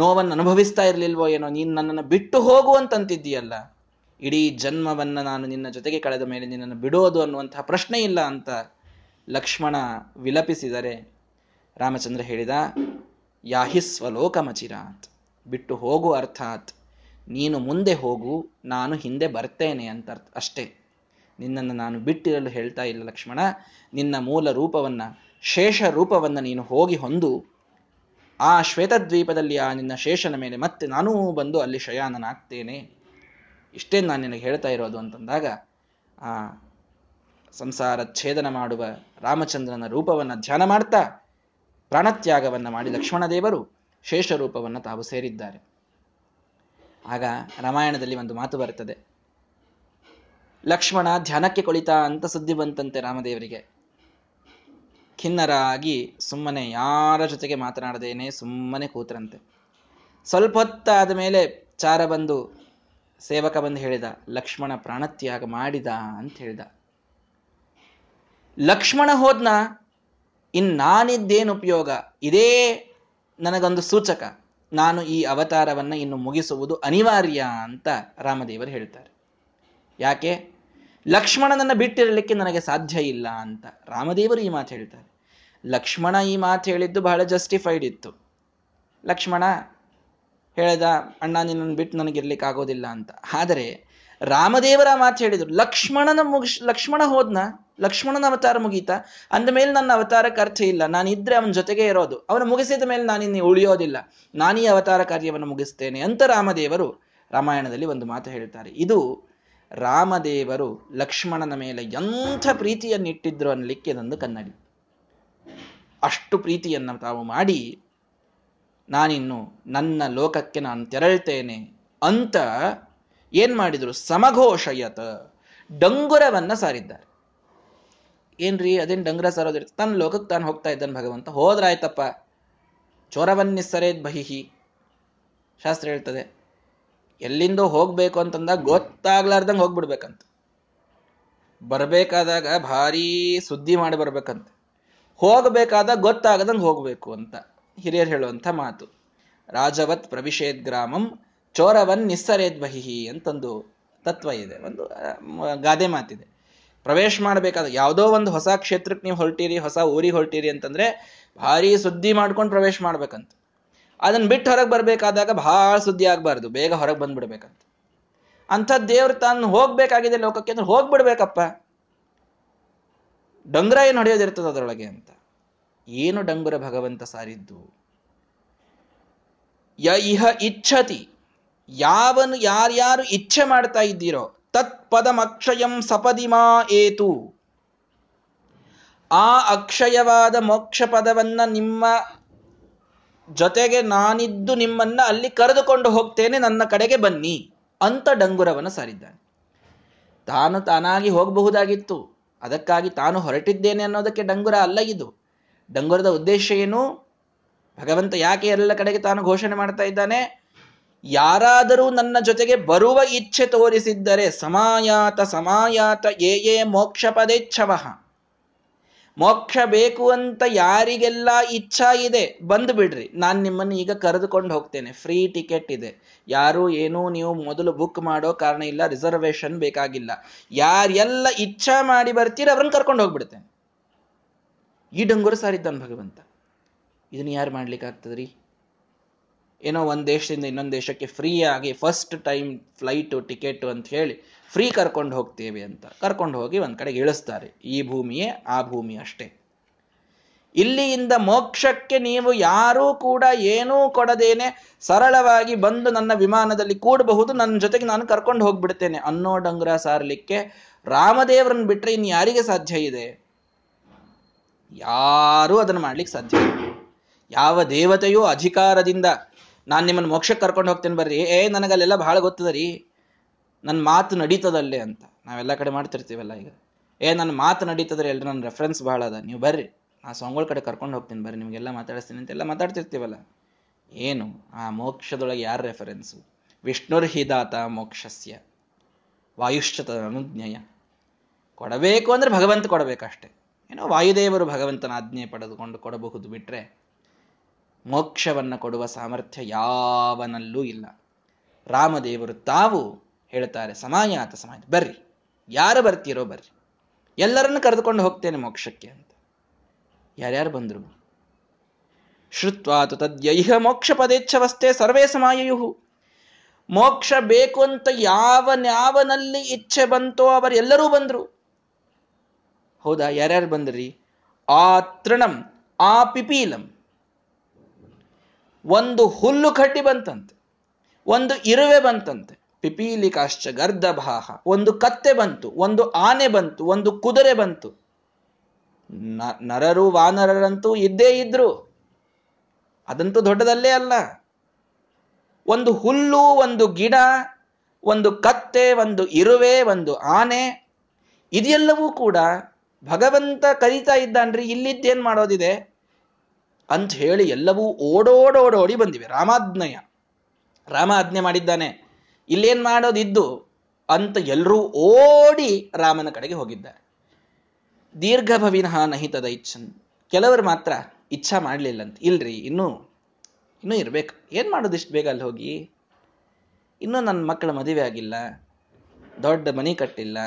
ನೋವನ್ನು ಅನುಭವಿಸ್ತಾ ಇರಲಿಲ್ವೋ ಏನೋ. ನೀನು ನನ್ನನ್ನು ಬಿಟ್ಟು ಹೋಗು ಅಂತಂತಿದ್ದೀಯಲ್ಲ. ಇಡೀ ಜನ್ಮವನ್ನು ನಾನು ನಿನ್ನ ಜೊತೆಗೆ ಕಳೆದ ಮೇಲೆ ನಿನ್ನನ್ನು ಬಿಡೋದು ಅನ್ನುವಂತಹ ಪ್ರಶ್ನೆ ಇಲ್ಲ ಅಂತ ಲಕ್ಷ್ಮಣ ವಿಲಪಿಸಿದರೆ ರಾಮಚಂದ್ರ ಹೇಳಿದ, ಯಾಹಿ ಸ್ವಲೋಕಮಚಿರಾತ್, ಬಿಟ್ಟು ಹೋಗು ಅರ್ಥಾತ್ ನೀನು ಮುಂದೆ ಹೋಗು, ನಾನು ಹಿಂದೆ ಬರ್ತೇನೆ ಅಂತ ಅರ್ಥ ಅಷ್ಟೇ. ನಿನ್ನನ್ನು ನಾನು ಬಿಟ್ಟಿರಲು ಹೇಳ್ತಾ ಇಲ್ಲ ಲಕ್ಷ್ಮಣ. ನಿನ್ನ ಮೂಲ ರೂಪವನ್ನು, ಶೇಷ ರೂಪವನ್ನು ನೀನು ಹೋಗಿ ಹೊಂದು, ಆ ಶ್ವೇತದ್ವೀಪದಲ್ಲಿ ಆ ನಿನ್ನ ಶೇಷನ ಮೇಲೆ ಮತ್ತೆ ನಾನೂ ಬಂದು ಅಲ್ಲಿ ಶಯಾನನಾಗ್ತೇನೆ, ಇಷ್ಟೇ ನಾನು ನಿನಗೆ ಹೇಳ್ತಾ ಇರೋದು ಅಂತಂದಾಗ ಆ ಸಂಸಾರ ಛೇದನ ಮಾಡುವ ರಾಮಚಂದ್ರನ ರೂಪವನ್ನು ಧ್ಯಾನ ಮಾಡ್ತಾ ಪ್ರಾಣತ್ಯಾಗವನ್ನು ಮಾಡಿ ಲಕ್ಷ್ಮಣ ದೇವರು ಶೇಷರೂಪವನ್ನು ತಾವು ಸೇರಿದ್ದಾರೆ. ಆಗ ರಾಮಾಯಣದಲ್ಲಿ ಒಂದು ಮಾತು ಬರ್ತದೆ, ಲಕ್ಷ್ಮಣ ಧ್ಯಾನಕ್ಕೆ ಕುಳಿತ ಅಂತ ಸುದ್ದಿ ಬಂತಂತೆ ರಾಮದೇವರಿಗೆ. ಖಿನ್ನರಾಗಿ ಸುಮ್ಮನೆ ಯಾರ ಜೊತೆಗೆ ಮಾತನಾಡದೇನೆ ಸುಮ್ಮನೆ ಕೂತರಂತೆ. ಸ್ವಲ್ಪ ಹೊತ್ತಾದ ಮೇಲೆ ಚಾರ ಬಂದು, ಸೇವಕ ಬಂದು ಹೇಳಿದ, ಲಕ್ಷ್ಮಣ ಪ್ರಾಣತ್ಯಾಗ ಮಾಡಿದ ಅಂತ ಹೇಳಿದ. ಲಕ್ಷ್ಮಣ ಹೋದ್ನ, ಇನ್ನು ನಾನಿದ್ದೇನು ಉಪಯೋಗ? ಇದೇ ನನಗೊಂದು ಸೂಚಕ, ನಾನು ಈ ಅವತಾರವನ್ನು ಇನ್ನು ಮುಗಿಸುವುದು ಅನಿವಾರ್ಯ ಅಂತ ರಾಮದೇವರು ಹೇಳ್ತಾರೆ. ಯಾಕೆ? ಲಕ್ಷ್ಮಣನನ್ನು ಬಿಟ್ಟಿರಲಿಕ್ಕೆ ನನಗೆ ಸಾಧ್ಯ ಇಲ್ಲ ಅಂತ ರಾಮದೇವರು ಈ ಮಾತು ಹೇಳ್ತಾರೆ. ಲಕ್ಷ್ಮಣ ಈ ಮಾತು ಹೇಳಿದ್ದು ಬಹಳ ಜಸ್ಟಿಫೈಡ್ ಇತ್ತು. ಲಕ್ಷ್ಮಣ ಹೇಳಿದ, ಅಣ್ಣ ನಿನ್ನನ್ನು ಬಿಟ್ಟು ನನಗಿರ್ಲಿಕ್ಕೆ ಆಗೋದಿಲ್ಲ ಅಂತ. ಆದರೆ ರಾಮದೇವರ ಮಾತು ಹೇಳಿದರು, ಲಕ್ಷ್ಮಣ ಹೋದ್ನ, ಲಕ್ಷ್ಮಣನ ಅವತಾರ ಮುಗೀತಾ ಅಂದಮೇಲೆ ನನ್ನ ಅವತಾರಕ್ಕೆ ಅರ್ಥ ಇಲ್ಲ, ನಾನಿದ್ರೆ ಅವನ ಜೊತೆಗೆ ಇರೋದು, ಅವನು ಮುಗಿಸಿದ ಮೇಲೆ ನಾನಿನ್ನು ಉಳಿಯೋದಿಲ್ಲ, ನಾನೀ ಅವತಾರ ಕಾರ್ಯವನ್ನು ಮುಗಿಸ್ತೇನೆ ಅಂತ ರಾಮದೇವರು ರಾಮಾಯಣದಲ್ಲಿ ಒಂದು ಮಾತು ಹೇಳ್ತಾರೆ. ಇದು ರಾಮದೇವರು ಲಕ್ಷ್ಮಣನ ಮೇಲೆ ಎಂಥ ಪ್ರೀತಿಯನ್ನಿಟ್ಟಿದ್ರು ಅನ್ನಲಿಕ್ಕೆ ಇದೊಂದು ಕನ್ನಡಿ. ಅಷ್ಟು ಪ್ರೀತಿಯನ್ನು ತಾವು ಮಾಡಿ ನಾನಿನ್ನು ನನ್ನ ಲೋಕಕ್ಕೆ ನಾನು ತೆರಳ್ತೇನೆ ಅಂತ ಏನ್ ಮಾಡಿದ್ರು? ಸಮಘೋಷಯತ, ಡಂಗುರವನ್ನ ಸಾರಿದ್ದಾರೆ. ಏನ್ರಿ ಅದೇನು ಡಂಗುರ ಸಾರೋದಿರ್ತ? ತನ್ನ ಲೋಕಕ್ಕೆ ತಾನು ಹೋಗ್ತಾ ಇದ್ದಾನೆ ಭಗವಂತ, ಹೋದ್ರಾಯ್ತಪ್ಪ. ಚೋರವನ್ನಿಸ್ಸರೇದ್ ಬಹಿಹಿ ಶಾಸ್ತ್ರ ಹೇಳ್ತದೆ. ಎಲ್ಲಿಂದೋ ಹೋಗ್ಬೇಕು ಅಂತಂದಾಗ ಗೊತ್ತಾಗ್ಲಾರ್ದಂಗೆ ಹೋಗ್ಬಿಡ್ಬೇಕಂತ, ಬರ್ಬೇಕಾದಾಗ ಭಾರೀ ಸುದ್ದಿ ಮಾಡಿ ಬರ್ಬೇಕಂತ, ಹೋಗಬೇಕಾದಾಗ ಗೊತ್ತಾಗದಂಗೆ ಹೋಗ್ಬೇಕು ಅಂತ ಹಿರಿಯರು ಹೇಳುವಂಥ ಮಾತು. ರಾಜವತ್ ಪ್ರವಿಶೇದ್ ಗ್ರಾಮಂ ಚೋರವನ್ ನಿಸ್ಸರೇದ್ ಬಹಿಹಿ ಅಂತಂದು ತತ್ವ ಇದೆ, ಒಂದು ಗಾದೆ ಮಾತಿದೆ. ಪ್ರವೇಶ ಮಾಡಬೇಕಾದ ಯಾವುದೋ ಒಂದು ಹೊಸ ಕ್ಷೇತ್ರಕ್ಕೆ ನೀವು ಹೊರಟೀರಿ, ಹೊಸ ಊರಿಗೆ ಹೊರಟೀರಿ ಅಂತಂದ್ರೆ ಭಾರಿ ಸುದ್ದಿ ಮಾಡ್ಕೊಂಡು ಪ್ರವೇಶ ಮಾಡ್ಬೇಕಂತ. ಅದನ್ನ ಬಿಟ್ಟು ಹೊರಗೆ ಬರಬೇಕಾದಾಗ ಭಾಳ ಸುದ್ದಿ ಆಗಬಾರ್ದು, ಬೇಗ ಹೊರಗೆ ಬಂದ್ಬಿಡ್ಬೇಕಂತ. ಅಂಥ ದೇವ್ರು ತಾನು ಹೋಗ್ಬೇಕಾಗಿದೆ ಲೋಕಕ್ಕೆ ಅಂದ್ರೆ ಹೋಗ್ಬಿಡ್ಬೇಕಪ್ಪ, ಡಂಗುರ ಏನು ಹೊಡೆಯೋದಿರ್ತದ ಅದರೊಳಗೆ ಅಂತ. ಏನು ಡಂಗುರ ಭಗವಂತ ಸಾರಿದ್ದು? ಯ ಇಹ ಇಚ್ಛತಿ, ಯಾವನು ಯಾರ್ಯಾರು ಇಚ್ಛೆ ಮಾಡ್ತಾ ಇದ್ದೀರೋ, ತತ್ ಪದಮಕ್ಷಯಂ ಸಪದಿಮಾ ಏತು, ಆ ಅಕ್ಷಯವಾದ ಮೋಕ್ಷ ಪದವನ್ನ ನಿಮ್ಮ ಜೊತೆಗೆ ನಾನಿದ್ದು ನಿಮ್ಮನ್ನ ಅಲ್ಲಿ ಕರೆದುಕೊಂಡು ಹೋಗ್ತೇನೆ, ನನ್ನ ಕಡೆಗೆ ಬನ್ನಿ ಅಂತ ಡಂಗುರವನ್ನು ಸಾರಿದ್ದಾನೆ. ತಾನು ತಾನಾಗಿ ಹೋಗಬಹುದಾಗಿತ್ತು, ಅದಕ್ಕಾಗಿ ತಾನು ಹೊರಟಿದ್ದೇನೆ ಅನ್ನೋದಕ್ಕೆ ಡಂಗುರ ಅಲ್ಲ ಇದು. ಡಂಗುರದ ಉದ್ದೇಶ ಏನು? ಭಗವಂತ ಯಾಕೆ ಎಲ್ಲ ಕಡೆಗೆ ತಾನು ಘೋಷಣೆ ಮಾಡ್ತಾ ಇದ್ದಾನೆ? ಯಾರಾದರೂ ನನ್ನ ಜೊತೆಗೆ ಬರುವ ಇಚ್ಛೆ ತೋರಿಸಿದ್ದರೆ ಸಮಾಯಾತ ಸಮಾಯಾತ ಯೇ ಯೇ ಮೋಕ್ಷ ಪದೇಚ್ಛವಃ, ಮೋಕ್ಷ ಬೇಕು ಅಂತ ಯಾರಿಗೆಲ್ಲ ಇಚ್ಛಾ ಇದೆ ಬಂದು ಬಿಡ್ರಿ, ನಾನು ನಿಮ್ಮನ್ನು ಈಗ ಕರೆದುಕೊಂಡು ಹೋಗ್ತೇನೆ, ಫ್ರೀ ಟಿಕೆಟ್ ಇದೆ, ಯಾರು ಏನೂ ನೀವು ಮೊದಲು ಬುಕ್ ಮಾಡೋ ಕಾರಣ ಇಲ್ಲ, ರಿಸರ್ವೇಶನ್ ಬೇಕಾಗಿಲ್ಲ, ಯಾರೆಲ್ಲ ಇಚ್ಛಾ ಮಾಡಿ ಬರ್ತೀರಿ ಅವ್ರನ್ನ ಕರ್ಕೊಂಡು ಹೋಗ್ಬಿಡ್ತೇನೆ. ಈ ಡಂಗುರು ಸಾರಿದ್ದಾನೆ ಭಗವಂತ. ಇದನ್ನು ಯಾರು ಮಾಡ್ಲಿಕ್ಕಾಗ್ತದ್ರಿ? ಏನೋ ಒಂದು ದೇಶದಿಂದ ಇನ್ನೊಂದು ದೇಶಕ್ಕೆ ಫ್ರೀ ಆಗಿ ಫಸ್ಟ್ ಟೈಮ್ ಫ್ಲೈಟು ಟಿಕೆಟು ಅಂತ ಹೇಳಿ ಫ್ರೀ ಕರ್ಕೊಂಡು ಹೋಗ್ತೇವೆ ಅಂತ ಕರ್ಕೊಂಡು ಹೋಗಿ ಒಂದು ಕಡೆಗೆ ಇಳಿಸ್ತಾರೆ. ಈ ಭೂಮಿಯೇ ಆ ಭೂಮಿ ಅಷ್ಟೇ. ಇಲ್ಲಿಯಿಂದ ಮೋಕ್ಷಕ್ಕೆ ನೀವು ಯಾರೂ ಕೂಡ ಏನೂ ಕೊಡದೇನೆ ಸರಳವಾಗಿ ಬಂದು ನನ್ನ ವಿಮಾನದಲ್ಲಿ ಕೂಡಬಹುದು, ನನ್ನ ಜೊತೆಗೆ ನಾನು ಕರ್ಕೊಂಡು ಹೋಗ್ಬಿಡ್ತೇನೆ ಅನ್ನೋ ಡಂಗುರ ಸಾರಲಿಕ್ಕೆ ರಾಮದೇವರನ್ನು ಬಿಟ್ಟರೆ ಇನ್ನು ಯಾರಿಗೆ ಸಾಧ್ಯ ಇದೆ? ಯಾರೂ ಅದನ್ನು ಮಾಡ್ಲಿಕ್ಕೆ ಸಾಧ್ಯ ಇಲ್ಲ. ಯಾವ ದೇವತೆಯೂ ಅಧಿಕಾರದಿಂದ ನಾನು ನಿಮ್ಮನ್ನು ಮೋಕ್ಷಕ್ಕೆ ಕರ್ಕೊಂಡು ಹೋಗ್ತೇನೆ ಬರ್ರಿ, ನನಗಲ್ಲೆಲ್ಲ ಬಹಳ ಗೊತ್ತದ ರೀ, ನನ್ನ ಮಾತು ನಡೀತದಲ್ಲೇ ಅಂತ ನಾವೆಲ್ಲ ಕಡೆ ಮಾಡ್ತಿರ್ತೀವಲ್ಲ ಈಗ, ನನ್ನ ಮಾತು ನಡೀತದ್ರಿ, ಎಲ್ಲರೂ ನನ್ನ ರೆಫರೆನ್ಸ್ ಭಾಳ ಅದ, ನೀವು ಬರ್ರಿ, ನಾ ಸ್ವಾಮಿಗಳ ಕಡೆ ಕರ್ಕೊಂಡು ಹೋಗ್ತೀನಿ ಬರ್ರಿ, ನಿಮಗೆಲ್ಲ ಮಾತಾಡಿಸ್ತೀನಿ ಅಂತೆಲ್ಲ ಮಾತಾಡ್ತಿರ್ತೀವಲ್ಲ. ಏನು ಆ ಮೋಕ್ಷದೊಳಗೆ ಯಾರ ರೆಫರೆನ್ಸು? ವಿಷ್ಣುರ್ಹಿದಾತ ಮೋಕ್ಷಸ್ಯ ವಾಯುಶ್ಚತ ಅನುಜ್ಞಯ. ಕೊಡಬೇಕು ಅಂದರೆ ಭಗವಂತ ಕೊಡಬೇಕಷ್ಟೆ, ಏನೋ ವಾಯುದೇವರು ಭಗವಂತನ ಆಜ್ಞೆ ಪಡೆದುಕೊಂಡು ಕೊಡಬಹುದು, ಬಿಟ್ಟರೆ ಮೋಕ್ಷವನ್ನು ಕೊಡುವ ಸಾಮರ್ಥ್ಯ ಯಾವನಲ್ಲೂ ಇಲ್ಲ. ರಾಮದೇವರು ತಾವು ಹೇಳ್ತಾರೆ ಸಮಾಯಾತ ಸಮಾಯಾತ, ಬರ್ರಿ, ಯಾರು ಬರ್ತೀರೋ ಬರ್ರಿ, ಎಲ್ಲರನ್ನು ಕರೆದುಕೊಂಡು ಹೋಗ್ತೇನೆ ಮೋಕ್ಷಕ್ಕೆ ಅಂತ. ಯಾರ್ಯಾರು ಬಂದರು? ಶ್ರುತ್ವಾತು ತದ್ಯೈಹ ಮೋಕ್ಷ ಪದೇಚ್ಛವಸ್ಥೆ ಸರ್ವೇ ಸಮಾಯಯುಹು. ಮೋಕ್ಷ ಬೇಕು ಅಂತ ಯಾವನ್ಯಾವನಲ್ಲಿ ಇಚ್ಛೆ ಬಂತೋ ಅವರೆಲ್ಲರೂ ಬಂದರು. ಹೌದಾ? ಯಾರ್ಯಾರು ಬಂದ್ರಿ? ಆ ತೃಣಂ ಆ ಪಿಪೀಲಂ, ಒಂದು ಹುಲ್ಲು ಕಟ್ಟಿ ಬಂತಂತೆ, ಒಂದು ಇರುವೆ ಬಂತಂತೆ, ಪಿಪೀಲಿಕಾಶ್ಚ ಗರ್ಧಭಾಹ, ಒಂದು ಕತ್ತೆ ಬಂತು, ಒಂದು ಆನೆ ಬಂತು, ಒಂದು ಕುದುರೆ ಬಂತು. ನರರು ವಾನರರಂತೂ ಇದ್ದೇ ಇದ್ರು, ಅದಂತೂ ದೊಡ್ಡದಲ್ಲೇ ಅಲ್ಲ. ಒಂದು ಹುಲ್ಲು, ಒಂದು ಗಿಡ, ಒಂದು ಕತ್ತೆ, ಒಂದು ಇರುವೆ, ಒಂದು ಆನೆ, ಇದೆಲ್ಲವೂ ಕೂಡ ಭಗವಂತ ಕರೀತಾ ಇದ್ದಾನ್ರಿ, ಇಲ್ಲಿದ್ದೇನ್ ಮಾಡೋದಿದೆ ಅಂತ ಹೇಳಿ ಎಲ್ಲವೂ ಓಡೋಡಿ ಬಂದಿವೆ. ರಾಮ ಆಜ್ಞೆ ಮಾಡಿದ್ದಾನೆ, ಇಲ್ಲೇನ್ ಮಾಡೋದಿದ್ದು ಅಂತ ಎಲ್ಲರೂ ಓಡಿ ರಾಮನ ಕಡೆಗೆ ಹೋಗಿದ್ದಾರೆ. ದೀರ್ಘಭವಿನಃ ನಹಿತದ ಇಚ್ಛನ್, ಕೆಲವರು ಮಾತ್ರ ಇಚ್ಛಾ ಮಾಡಲಿಲ್ಲಂತ. ಇಲ್ರಿ, ಇನ್ನೂ ಇರಬೇಕು, ಏನು ಮಾಡೋದು ಇಷ್ಟು ಬೇಗ ಅಲ್ಲಿ ಹೋಗಿ? ಇನ್ನೂ ನನ್ನ ಮಕ್ಕಳ ಮದುವೆ ಆಗಿಲ್ಲ, ದೊಡ್ಡ ಮನೆ ಕಟ್ಟಿಲ್ಲ,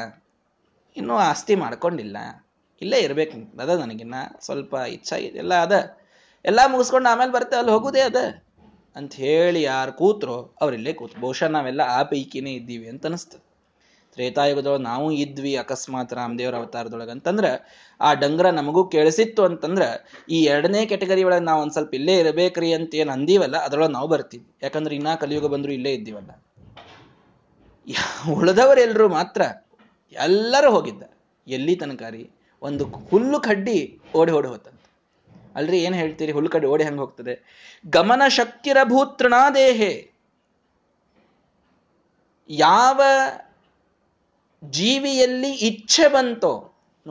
ಇನ್ನೂ ಆಸ್ತಿ ಮಾಡ್ಕೊಂಡಿಲ್ಲ, ಇಲ್ಲೇ ಇರಬೇಕು ಅದ, ನನಗಿನ್ನ ಸ್ವಲ್ಪ ಇಚ್ಛಾ ಎಲ್ಲ ಅದ, ಎಲ್ಲ ಮುಗಿಸ್ಕೊಂಡು ಆಮೇಲೆ ಬರ್ತೇವೆ, ಅಲ್ಲಿ ಹೋಗೋದೇ ಅದ ಅಂತ ಹೇಳಿ ಯಾರು ಕೂತ್ರೋ ಅವರಿಲ್ಲೇ ಕೂತ್ರು. ಬಹುಶಃ ನಾವೆಲ್ಲ ಆ ಪೈಕಿನೇ ಇದ್ದೀವಿ ಅಂತ ಅನಿಸ್ತದೆ. ತ್ರೇತಾಯುಗದೊಳಗೆ ನಾವು ಇದ್ವಿ ಅಕಸ್ಮಾತ್ ರಾಮದೇವರ ಅವತಾರದೊಳಗೆ ಅಂತಂದ್ರೆ, ಆ ಡಂಗುರ ನಮಗೂ ಕೇಳಿಸಿತ್ತು ಅಂತಂದ್ರೆ, ಈ ಎರಡನೇ ಕೆಟಗರಿ ಒಳಗೆ ನಾವು ಒಂದು ಸ್ವಲ್ಪ ಇಲ್ಲೇ ಇರಬೇಕ್ರಿ ಅಂತ ಏನು ಅಂದೀವಲ್ಲ, ಅದರೊಳಗೆ ನಾವು ಬರ್ತೀವಿ. ಯಾಕಂದ್ರೆ ಇನ್ನ ಕಲಿಯುಗ ಬಂದರೂ ಇಲ್ಲೇ ಇದ್ದೀವಲ್ಲ. ಉಳಿದವರೆಲ್ಲರೂ ಮಾತ್ರ ಎಲ್ಲರೂ ಹೋಗಿದ್ದ, ಎಲ್ಲಿ ತನಕ ರೀ? ಒಂದು ಹುಲ್ಲು ಕಡ್ಡಿ ಓಡಿ ಹೋತಂತೆ. ಅಲ್ರಿ, ಏನ್ ಹೇಳ್ತೀರಿ? ಹುಲ್ ಕಡೆ ಓಡಿ ಹೆಂಗೆ ಹೋಗ್ತದೆ? ಗಮನ ಶಕ್ತಿರ ಭೂತೃಣಾ ದೇಹೆ. ಯಾವ ಜೀವಿಯಲ್ಲಿ ಇಚ್ಛೆ ಬಂತೋ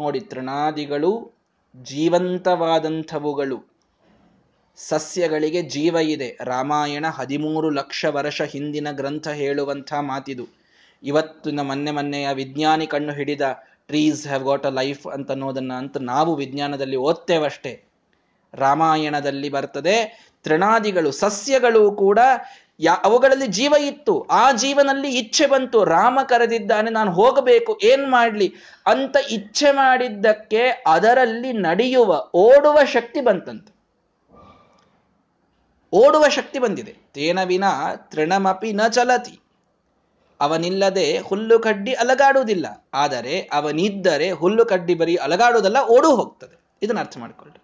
ನೋಡಿ, ತೃಣಾದಿಗಳು ಜೀವಂತವಾದಂಥವುಗಳು, ಸಸ್ಯಗಳಿಗೆ ಜೀವ ಇದೆ. ರಾಮಾಯಣ 13 ಲಕ್ಷ ವರ್ಷ ಹಿಂದಿನ ಗ್ರಂಥ ಹೇಳುವಂಥ ಮಾತಿದು. ಇವತ್ತಿನ ಮೊನ್ನೆಯ ವಿಜ್ಞಾನಿ ಕಣ್ಣು ಹಿಡಿದ trees have got a life ಅಂತನ್ನೋದನ್ನ ಅಂತ ನಾವು ವಿಜ್ಞಾನದಲ್ಲಿ ಓದ್ತೇವಷ್ಟೇ. ರಾಮಾಯಣದಲ್ಲಿ ಬರ್ತದೆ, ತೃಣಾದಿಗಳು ಸಸ್ಯಗಳು ಕೂಡ ಅವುಗಳಲ್ಲಿ ಜೀವ ಇತ್ತು, ಆ ಜೀವನಲ್ಲಿ ಇಚ್ಛೆ ಬಂತು, ರಾಮ ಕರೆದಿದ್ದಾನೆ ನಾನು ಹೋಗಬೇಕು ಏನ್ ಮಾಡ್ಲಿ ಅಂತ ಇಚ್ಛೆ ಮಾಡಿದ್ದಕ್ಕೆ ಅದರಲ್ಲಿ ನಡೆಯುವ ಓಡುವ ಶಕ್ತಿ ಬಂತಂತೆ. ಓಡುವ ಶಕ್ತಿ ಬಂದಿದೆ. ತೇನ ವಿನಾ ತೃಣಮಪಿ ನ ಚಲತಿ, ಅವನಿಲ್ಲದೆ ಹುಲ್ಲು ಕಡ್ಡಿ ಅಲಗಾಡುವುದಿಲ್ಲ, ಆದರೆ ಅವನಿದ್ದರೆ ಹುಲ್ಲು ಕಡ್ಡಿ ಬರೀ ಅಲಗಾಡುವುದಲ್ಲ, ಓಡು ಹೋಗ್ತದೆ. ಇದನ್ನ ಅರ್ಥ ಮಾಡಿಕೊಳ್ಳಿ.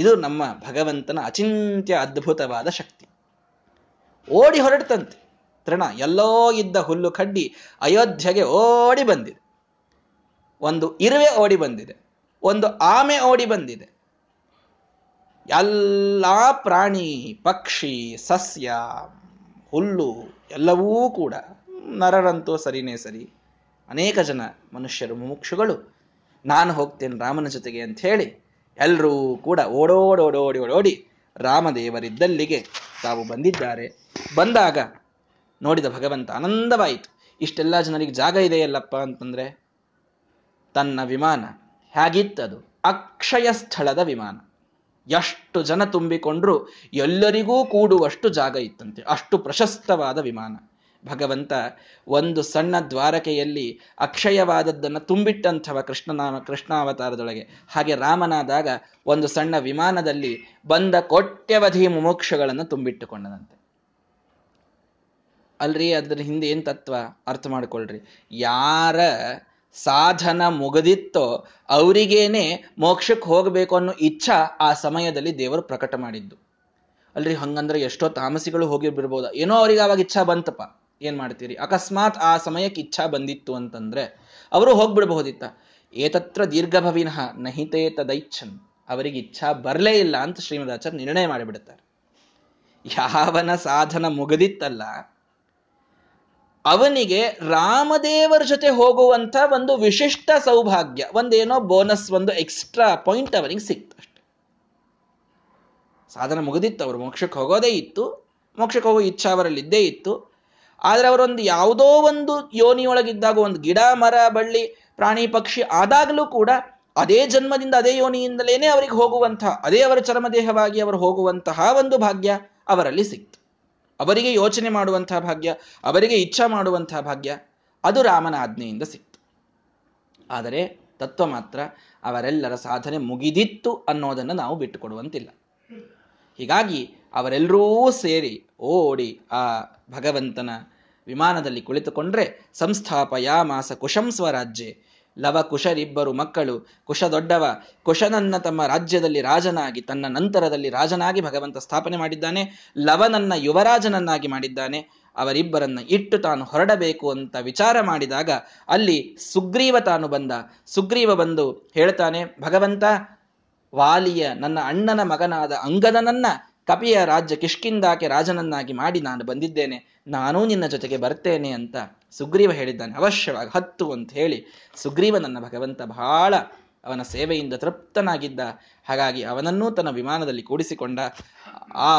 ಇದು ನಮ್ಮ ಭಗವಂತನ ಅಚಿಂತ್ಯ ಅದ್ಭುತವಾದ ಶಕ್ತಿ. ಓಡಿ ಹೊರಡ್ತಂತೆ ತೃಣ, ಎಲ್ಲೋ ಇದ್ದ ಹುಲ್ಲು ಕಡ್ಡಿ ಅಯೋಧ್ಯೆಗೆ ಓಡಿ ಬಂದಿದೆ, ಒಂದು ಇರುವೆ ಓಡಿ ಬಂದಿದೆ, ಒಂದು ಆಮೆ ಓಡಿ ಬಂದಿದೆ. ಎಲ್ಲ ಪ್ರಾಣಿ ಪಕ್ಷಿ ಸಸ್ಯ ಹುಲ್ಲು ಎಲ್ಲವೂ ಕೂಡ, ನರರಂತೂ ಸರಿನೇ ಸರಿ, ಅನೇಕ ಜನ ಮನುಷ್ಯರು ಮುಮುಕ್ಷುಗಳು ನಾನು ಹೋಗ್ತೇನೆ ರಾಮನ ಜೊತೆಗೆ ಅಂತ ಹೇಳಿ ಎಲ್ಲರೂ ಕೂಡ ಓಡೋಡಿ ರಾಮದೇವರಿದ್ದಲ್ಲಿಗೆ ತಾವು ಬಂದಿದ್ದಾರೆ. ಬಂದಾಗ ನೋಡಿದ ಭಗವಂತ ಆನಂದವಾಯಿತು. ಇಷ್ಟೆಲ್ಲ ಜನರಿಗೆ ಜಾಗ ಇದೆಯಲ್ಲಪ್ಪ ಅಂತಂದರೆ, ತನ್ನ ವಿಮಾನ ಹೇಗಿತ್ತದು ಅಕ್ಷಯ ಸ್ಥಳದ ವಿಮಾನ. ಎಷ್ಟು ಜನ ತುಂಬಿಕೊಂಡ್ರೂ ಎಲ್ಲರಿಗೂ ಕೂಡುವಷ್ಟು ಜಾಗ ಇತ್ತಂತೆ, ಅಷ್ಟು ಪ್ರಶಸ್ತವಾದ ವಿಮಾನ. ಭಗವಂತ ಒಂದು ಸಣ್ಣ ದ್ವಾರಕೆಯಲ್ಲಿ ಅಕ್ಷಯವಾದದ್ದನ್ನು ತುಂಬಿಟ್ಟಂಥವ ಕೃಷ್ಣಾವತಾರದೊಳಗೆ. ಹಾಗೆ ರಾಮನಾದಾಗ ಒಂದು ಸಣ್ಣ ವಿಮಾನದಲ್ಲಿ ಬಂದ ಕೋಟ್ಯವಧಿ ಮುಮೋಕ್ಷಗಳನ್ನು ತುಂಬಿಟ್ಟುಕೊಂಡನಂತೆ. ಅಲ್ರಿ, ಅದ್ರ ಹಿಂದೆ ಏನು ತತ್ವ ಅರ್ಥ ಮಾಡ್ಕೊಳ್ರಿ. ಯಾರ ಸಾಧನ ಮುಗದಿತ್ತೋ ಅವರಿಗೇನೆ ಮೋಕ್ಷಕ್ಕೆ ಹೋಗಬೇಕು ಅನ್ನೋ ಇಚ್ಛಾ ಆ ಸಮಯದಲ್ಲಿ ದೇವರು ಪ್ರಕಟ ಮಾಡಿದ್ದು. ಅಲ್ರಿ, ಹಂಗಂದ್ರೆ ಎಷ್ಟೋ ತಾಮಸಿಗಳು ಹೋಗಿರ್ಬಿರ್ಬೋದ, ಏನೋ ಅವ್ರಿಗೆ ಆವಾಗ ಇಚ್ಛಾ ಬಂತಪ್ಪ, ಏನ್ ಮಾಡ್ತೀರಿ. ಅಕಸ್ಮಾತ್ ಆ ಸಮಯಕ್ಕೆ ಇಚ್ಛಾ ಬಂದಿತ್ತು ಅಂತಂದ್ರೆ ಅವರು ಹೋಗ್ಬಿಡ್ಬಹುದಿತ್ತ. ಏತತ್ರ ದೀರ್ಘಭವಿನಃ ನಹಿತೇ ತದೈಚ್ಛನ್, ಅವರಿಗೆ ಇಚ್ಛಾ ಬರಲೇ ಇಲ್ಲ ಅಂತ ಶ್ರೀಮದಾಚಾರ್ಯ ನಿರ್ಣಯ ಮಾಡಿಬಿಡ್ತಾರೆ. ಯಾವನ ಸಾಧನ ಮುಗದಿತ್ತಲ್ಲ ಅವನಿಗೆ ರಾಮದೇವರ ಜೊತೆ ಹೋಗುವಂತ ಒಂದು ವಿಶಿಷ್ಟ ಸೌಭಾಗ್ಯ, ಒಂದೇನೋ ಬೋನಸ್, ಒಂದು ಎಕ್ಸ್ಟ್ರಾ ಪಾಯಿಂಟ್ ಅವನಿಗೆ ಸಿಕ್ತಷ್ಟೆ. ಸಾಧನ ಮುಗಿದಿತ್ತು, ಅವರು ಮೋಕ್ಷಕ್ಕೆ ಹೋಗೋದೇ ಇತ್ತು, ಮೋಕ್ಷಕ್ಕೆ ಹೋಗೋ ಇಚ್ಛಾ ಅವರಲ್ಲಿದ್ದೇ ಇತ್ತು. ಆದ್ರೆ ಅವರೊಂದು ಯಾವುದೋ ಒಂದು ಯೋನಿಯೊಳಗಿದ್ದಾಗ ಒಂದು ಗಿಡ ಮರ ಬಳ್ಳಿ ಪ್ರಾಣಿ ಪಕ್ಷಿ ಆದಾಗಲೂ ಕೂಡ ಅದೇ ಜನ್ಮದಿಂದ ಅದೇ ಯೋನಿಯಿಂದಲೇನೆ ಅವರಿಗೆ ಹೋಗುವಂತಹ, ಅದೇ ಅವರ ಚರ್ಮದೇಹವಾಗಿ ಅವರು ಹೋಗುವಂತಹ ಒಂದು ಭಾಗ್ಯ ಅವರಲ್ಲಿ ಸಿಕ್ತು. ಅವರಿಗೆ ಯೋಚನೆ ಮಾಡುವಂತಹ ಭಾಗ್ಯ, ಅವರಿಗೆ ಇಚ್ಛಾ ಮಾಡುವಂತಹ ಭಾಗ್ಯ ಅದು ರಾಮನ ಆಜ್ಞೆಯಿಂದ ಸಿಕ್ತು. ಆದರೆ ತತ್ವ ಮಾತ್ರ ಅವರೆಲ್ಲರ ಸಾಧನೆ ಮುಗಿದಿತ್ತು ಅನ್ನೋದನ್ನು ನಾವು ಬಿಟ್ಟುಕೊಡುವಂತಿಲ್ಲ. ಹೀಗಾಗಿ ಅವರೆಲ್ಲರೂ ಸೇರಿ ಓಡಿ ಆ ಭಗವಂತನ ವಿಮಾನದಲ್ಲಿ ಕುಳಿತುಕೊಂಡ್ರೆ, ಸಂಸ್ಥಾಪಯಾಮಾಸ ಕುಶಂ ಸ್ವರಾಜ್ಯೆ, ಲವ ಕುಶರಿಬ್ಬರು ಮಕ್ಕಳು, ಕುಶ ದೊಡ್ಡವ, ಕುಶನನ್ನ ತಮ್ಮ ರಾಜ್ಯದಲ್ಲಿ ರಾಜನಾಗಿ, ತನ್ನ ನಂತರದಲ್ಲಿ ರಾಜನಾಗಿ ಭಗವಂತ ಸ್ಥಾಪನೆ ಮಾಡಿದ್ದಾನೆ, ಲವನನ್ನ ಯುವರಾಜನನ್ನಾಗಿ ಮಾಡಿದ್ದಾನೆ. ಅವರಿಬ್ಬರನ್ನ ಇಟ್ಟು ತಾನು ಹೊರಡಬೇಕು ಅಂತ ವಿಚಾರ ಮಾಡಿದಾಗ ಅಲ್ಲಿ ಸುಗ್ರೀವ ತಾನು ಬಂದ. ಸುಗ್ರೀವ ಬಂದು ಹೇಳ್ತಾನೆ, ಭಗವಂತ, ವಾಲಿಯ ನನ್ನ ಅಣ್ಣನ ಮಗನಾದ ಅಂಗದನನ್ನ ಕಪಿಯ ರಾಜ್ಯ ಕಿಷ್ಕಿಂದಾಕೆ ರಾಜನನ್ನಾಗಿ ಮಾಡಿ ನಾನು ಬಂದಿದ್ದೇನೆ, ನಾನೂ ನಿನ್ನ ಜೊತೆಗೆ ಬರ್ತೇನೆ ಅಂತ ಸುಗ್ರೀವ ಹೇಳಿದ್ದಾನೆ. ಅವಶ್ಯವಾಗಿ ಹತ್ತು ಅಂತ ಹೇಳಿ ಸುಗ್ರೀವನನ್ನ ಭಗವಂತ ಬಹಳ ಅವನ ಸೇವೆಯಿಂದ ತೃಪ್ತನಾಗಿದ್ದ. ಹಾಗಾಗಿ ಅವನನ್ನೂ ತನ್ನ ವಿಮಾನದಲ್ಲಿ ಕೂಡಿಸಿಕೊಂಡ.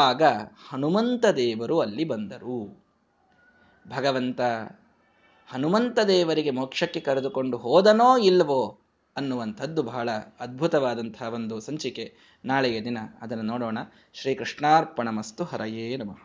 ಆಗ ಹನುಮಂತ ದೇವರು ಅಲ್ಲಿ ಬಂದರು. ಭಗವಂತ ಹನುಮಂತ ದೇವರಿಗೆ ಮೋಕ್ಷಕ್ಕೆ ಕರೆದುಕೊಂಡು ಹೋದನೋ ಇಲ್ವೋ ಅನ್ನುವಂಥದ್ದು ಬಹಳ ಅದ್ಭುತವಾದಂತಹ ಒಂದು ಸಂಚಿಕೆ. ನಾಳೆಯ ದಿನ ಅದನ್ನು ನೋಡೋಣ. ಶ್ರೀಕೃಷ್ಣಾರ್ಪಣಮಸ್ತು. ಹರಯೇ ನಮಃ.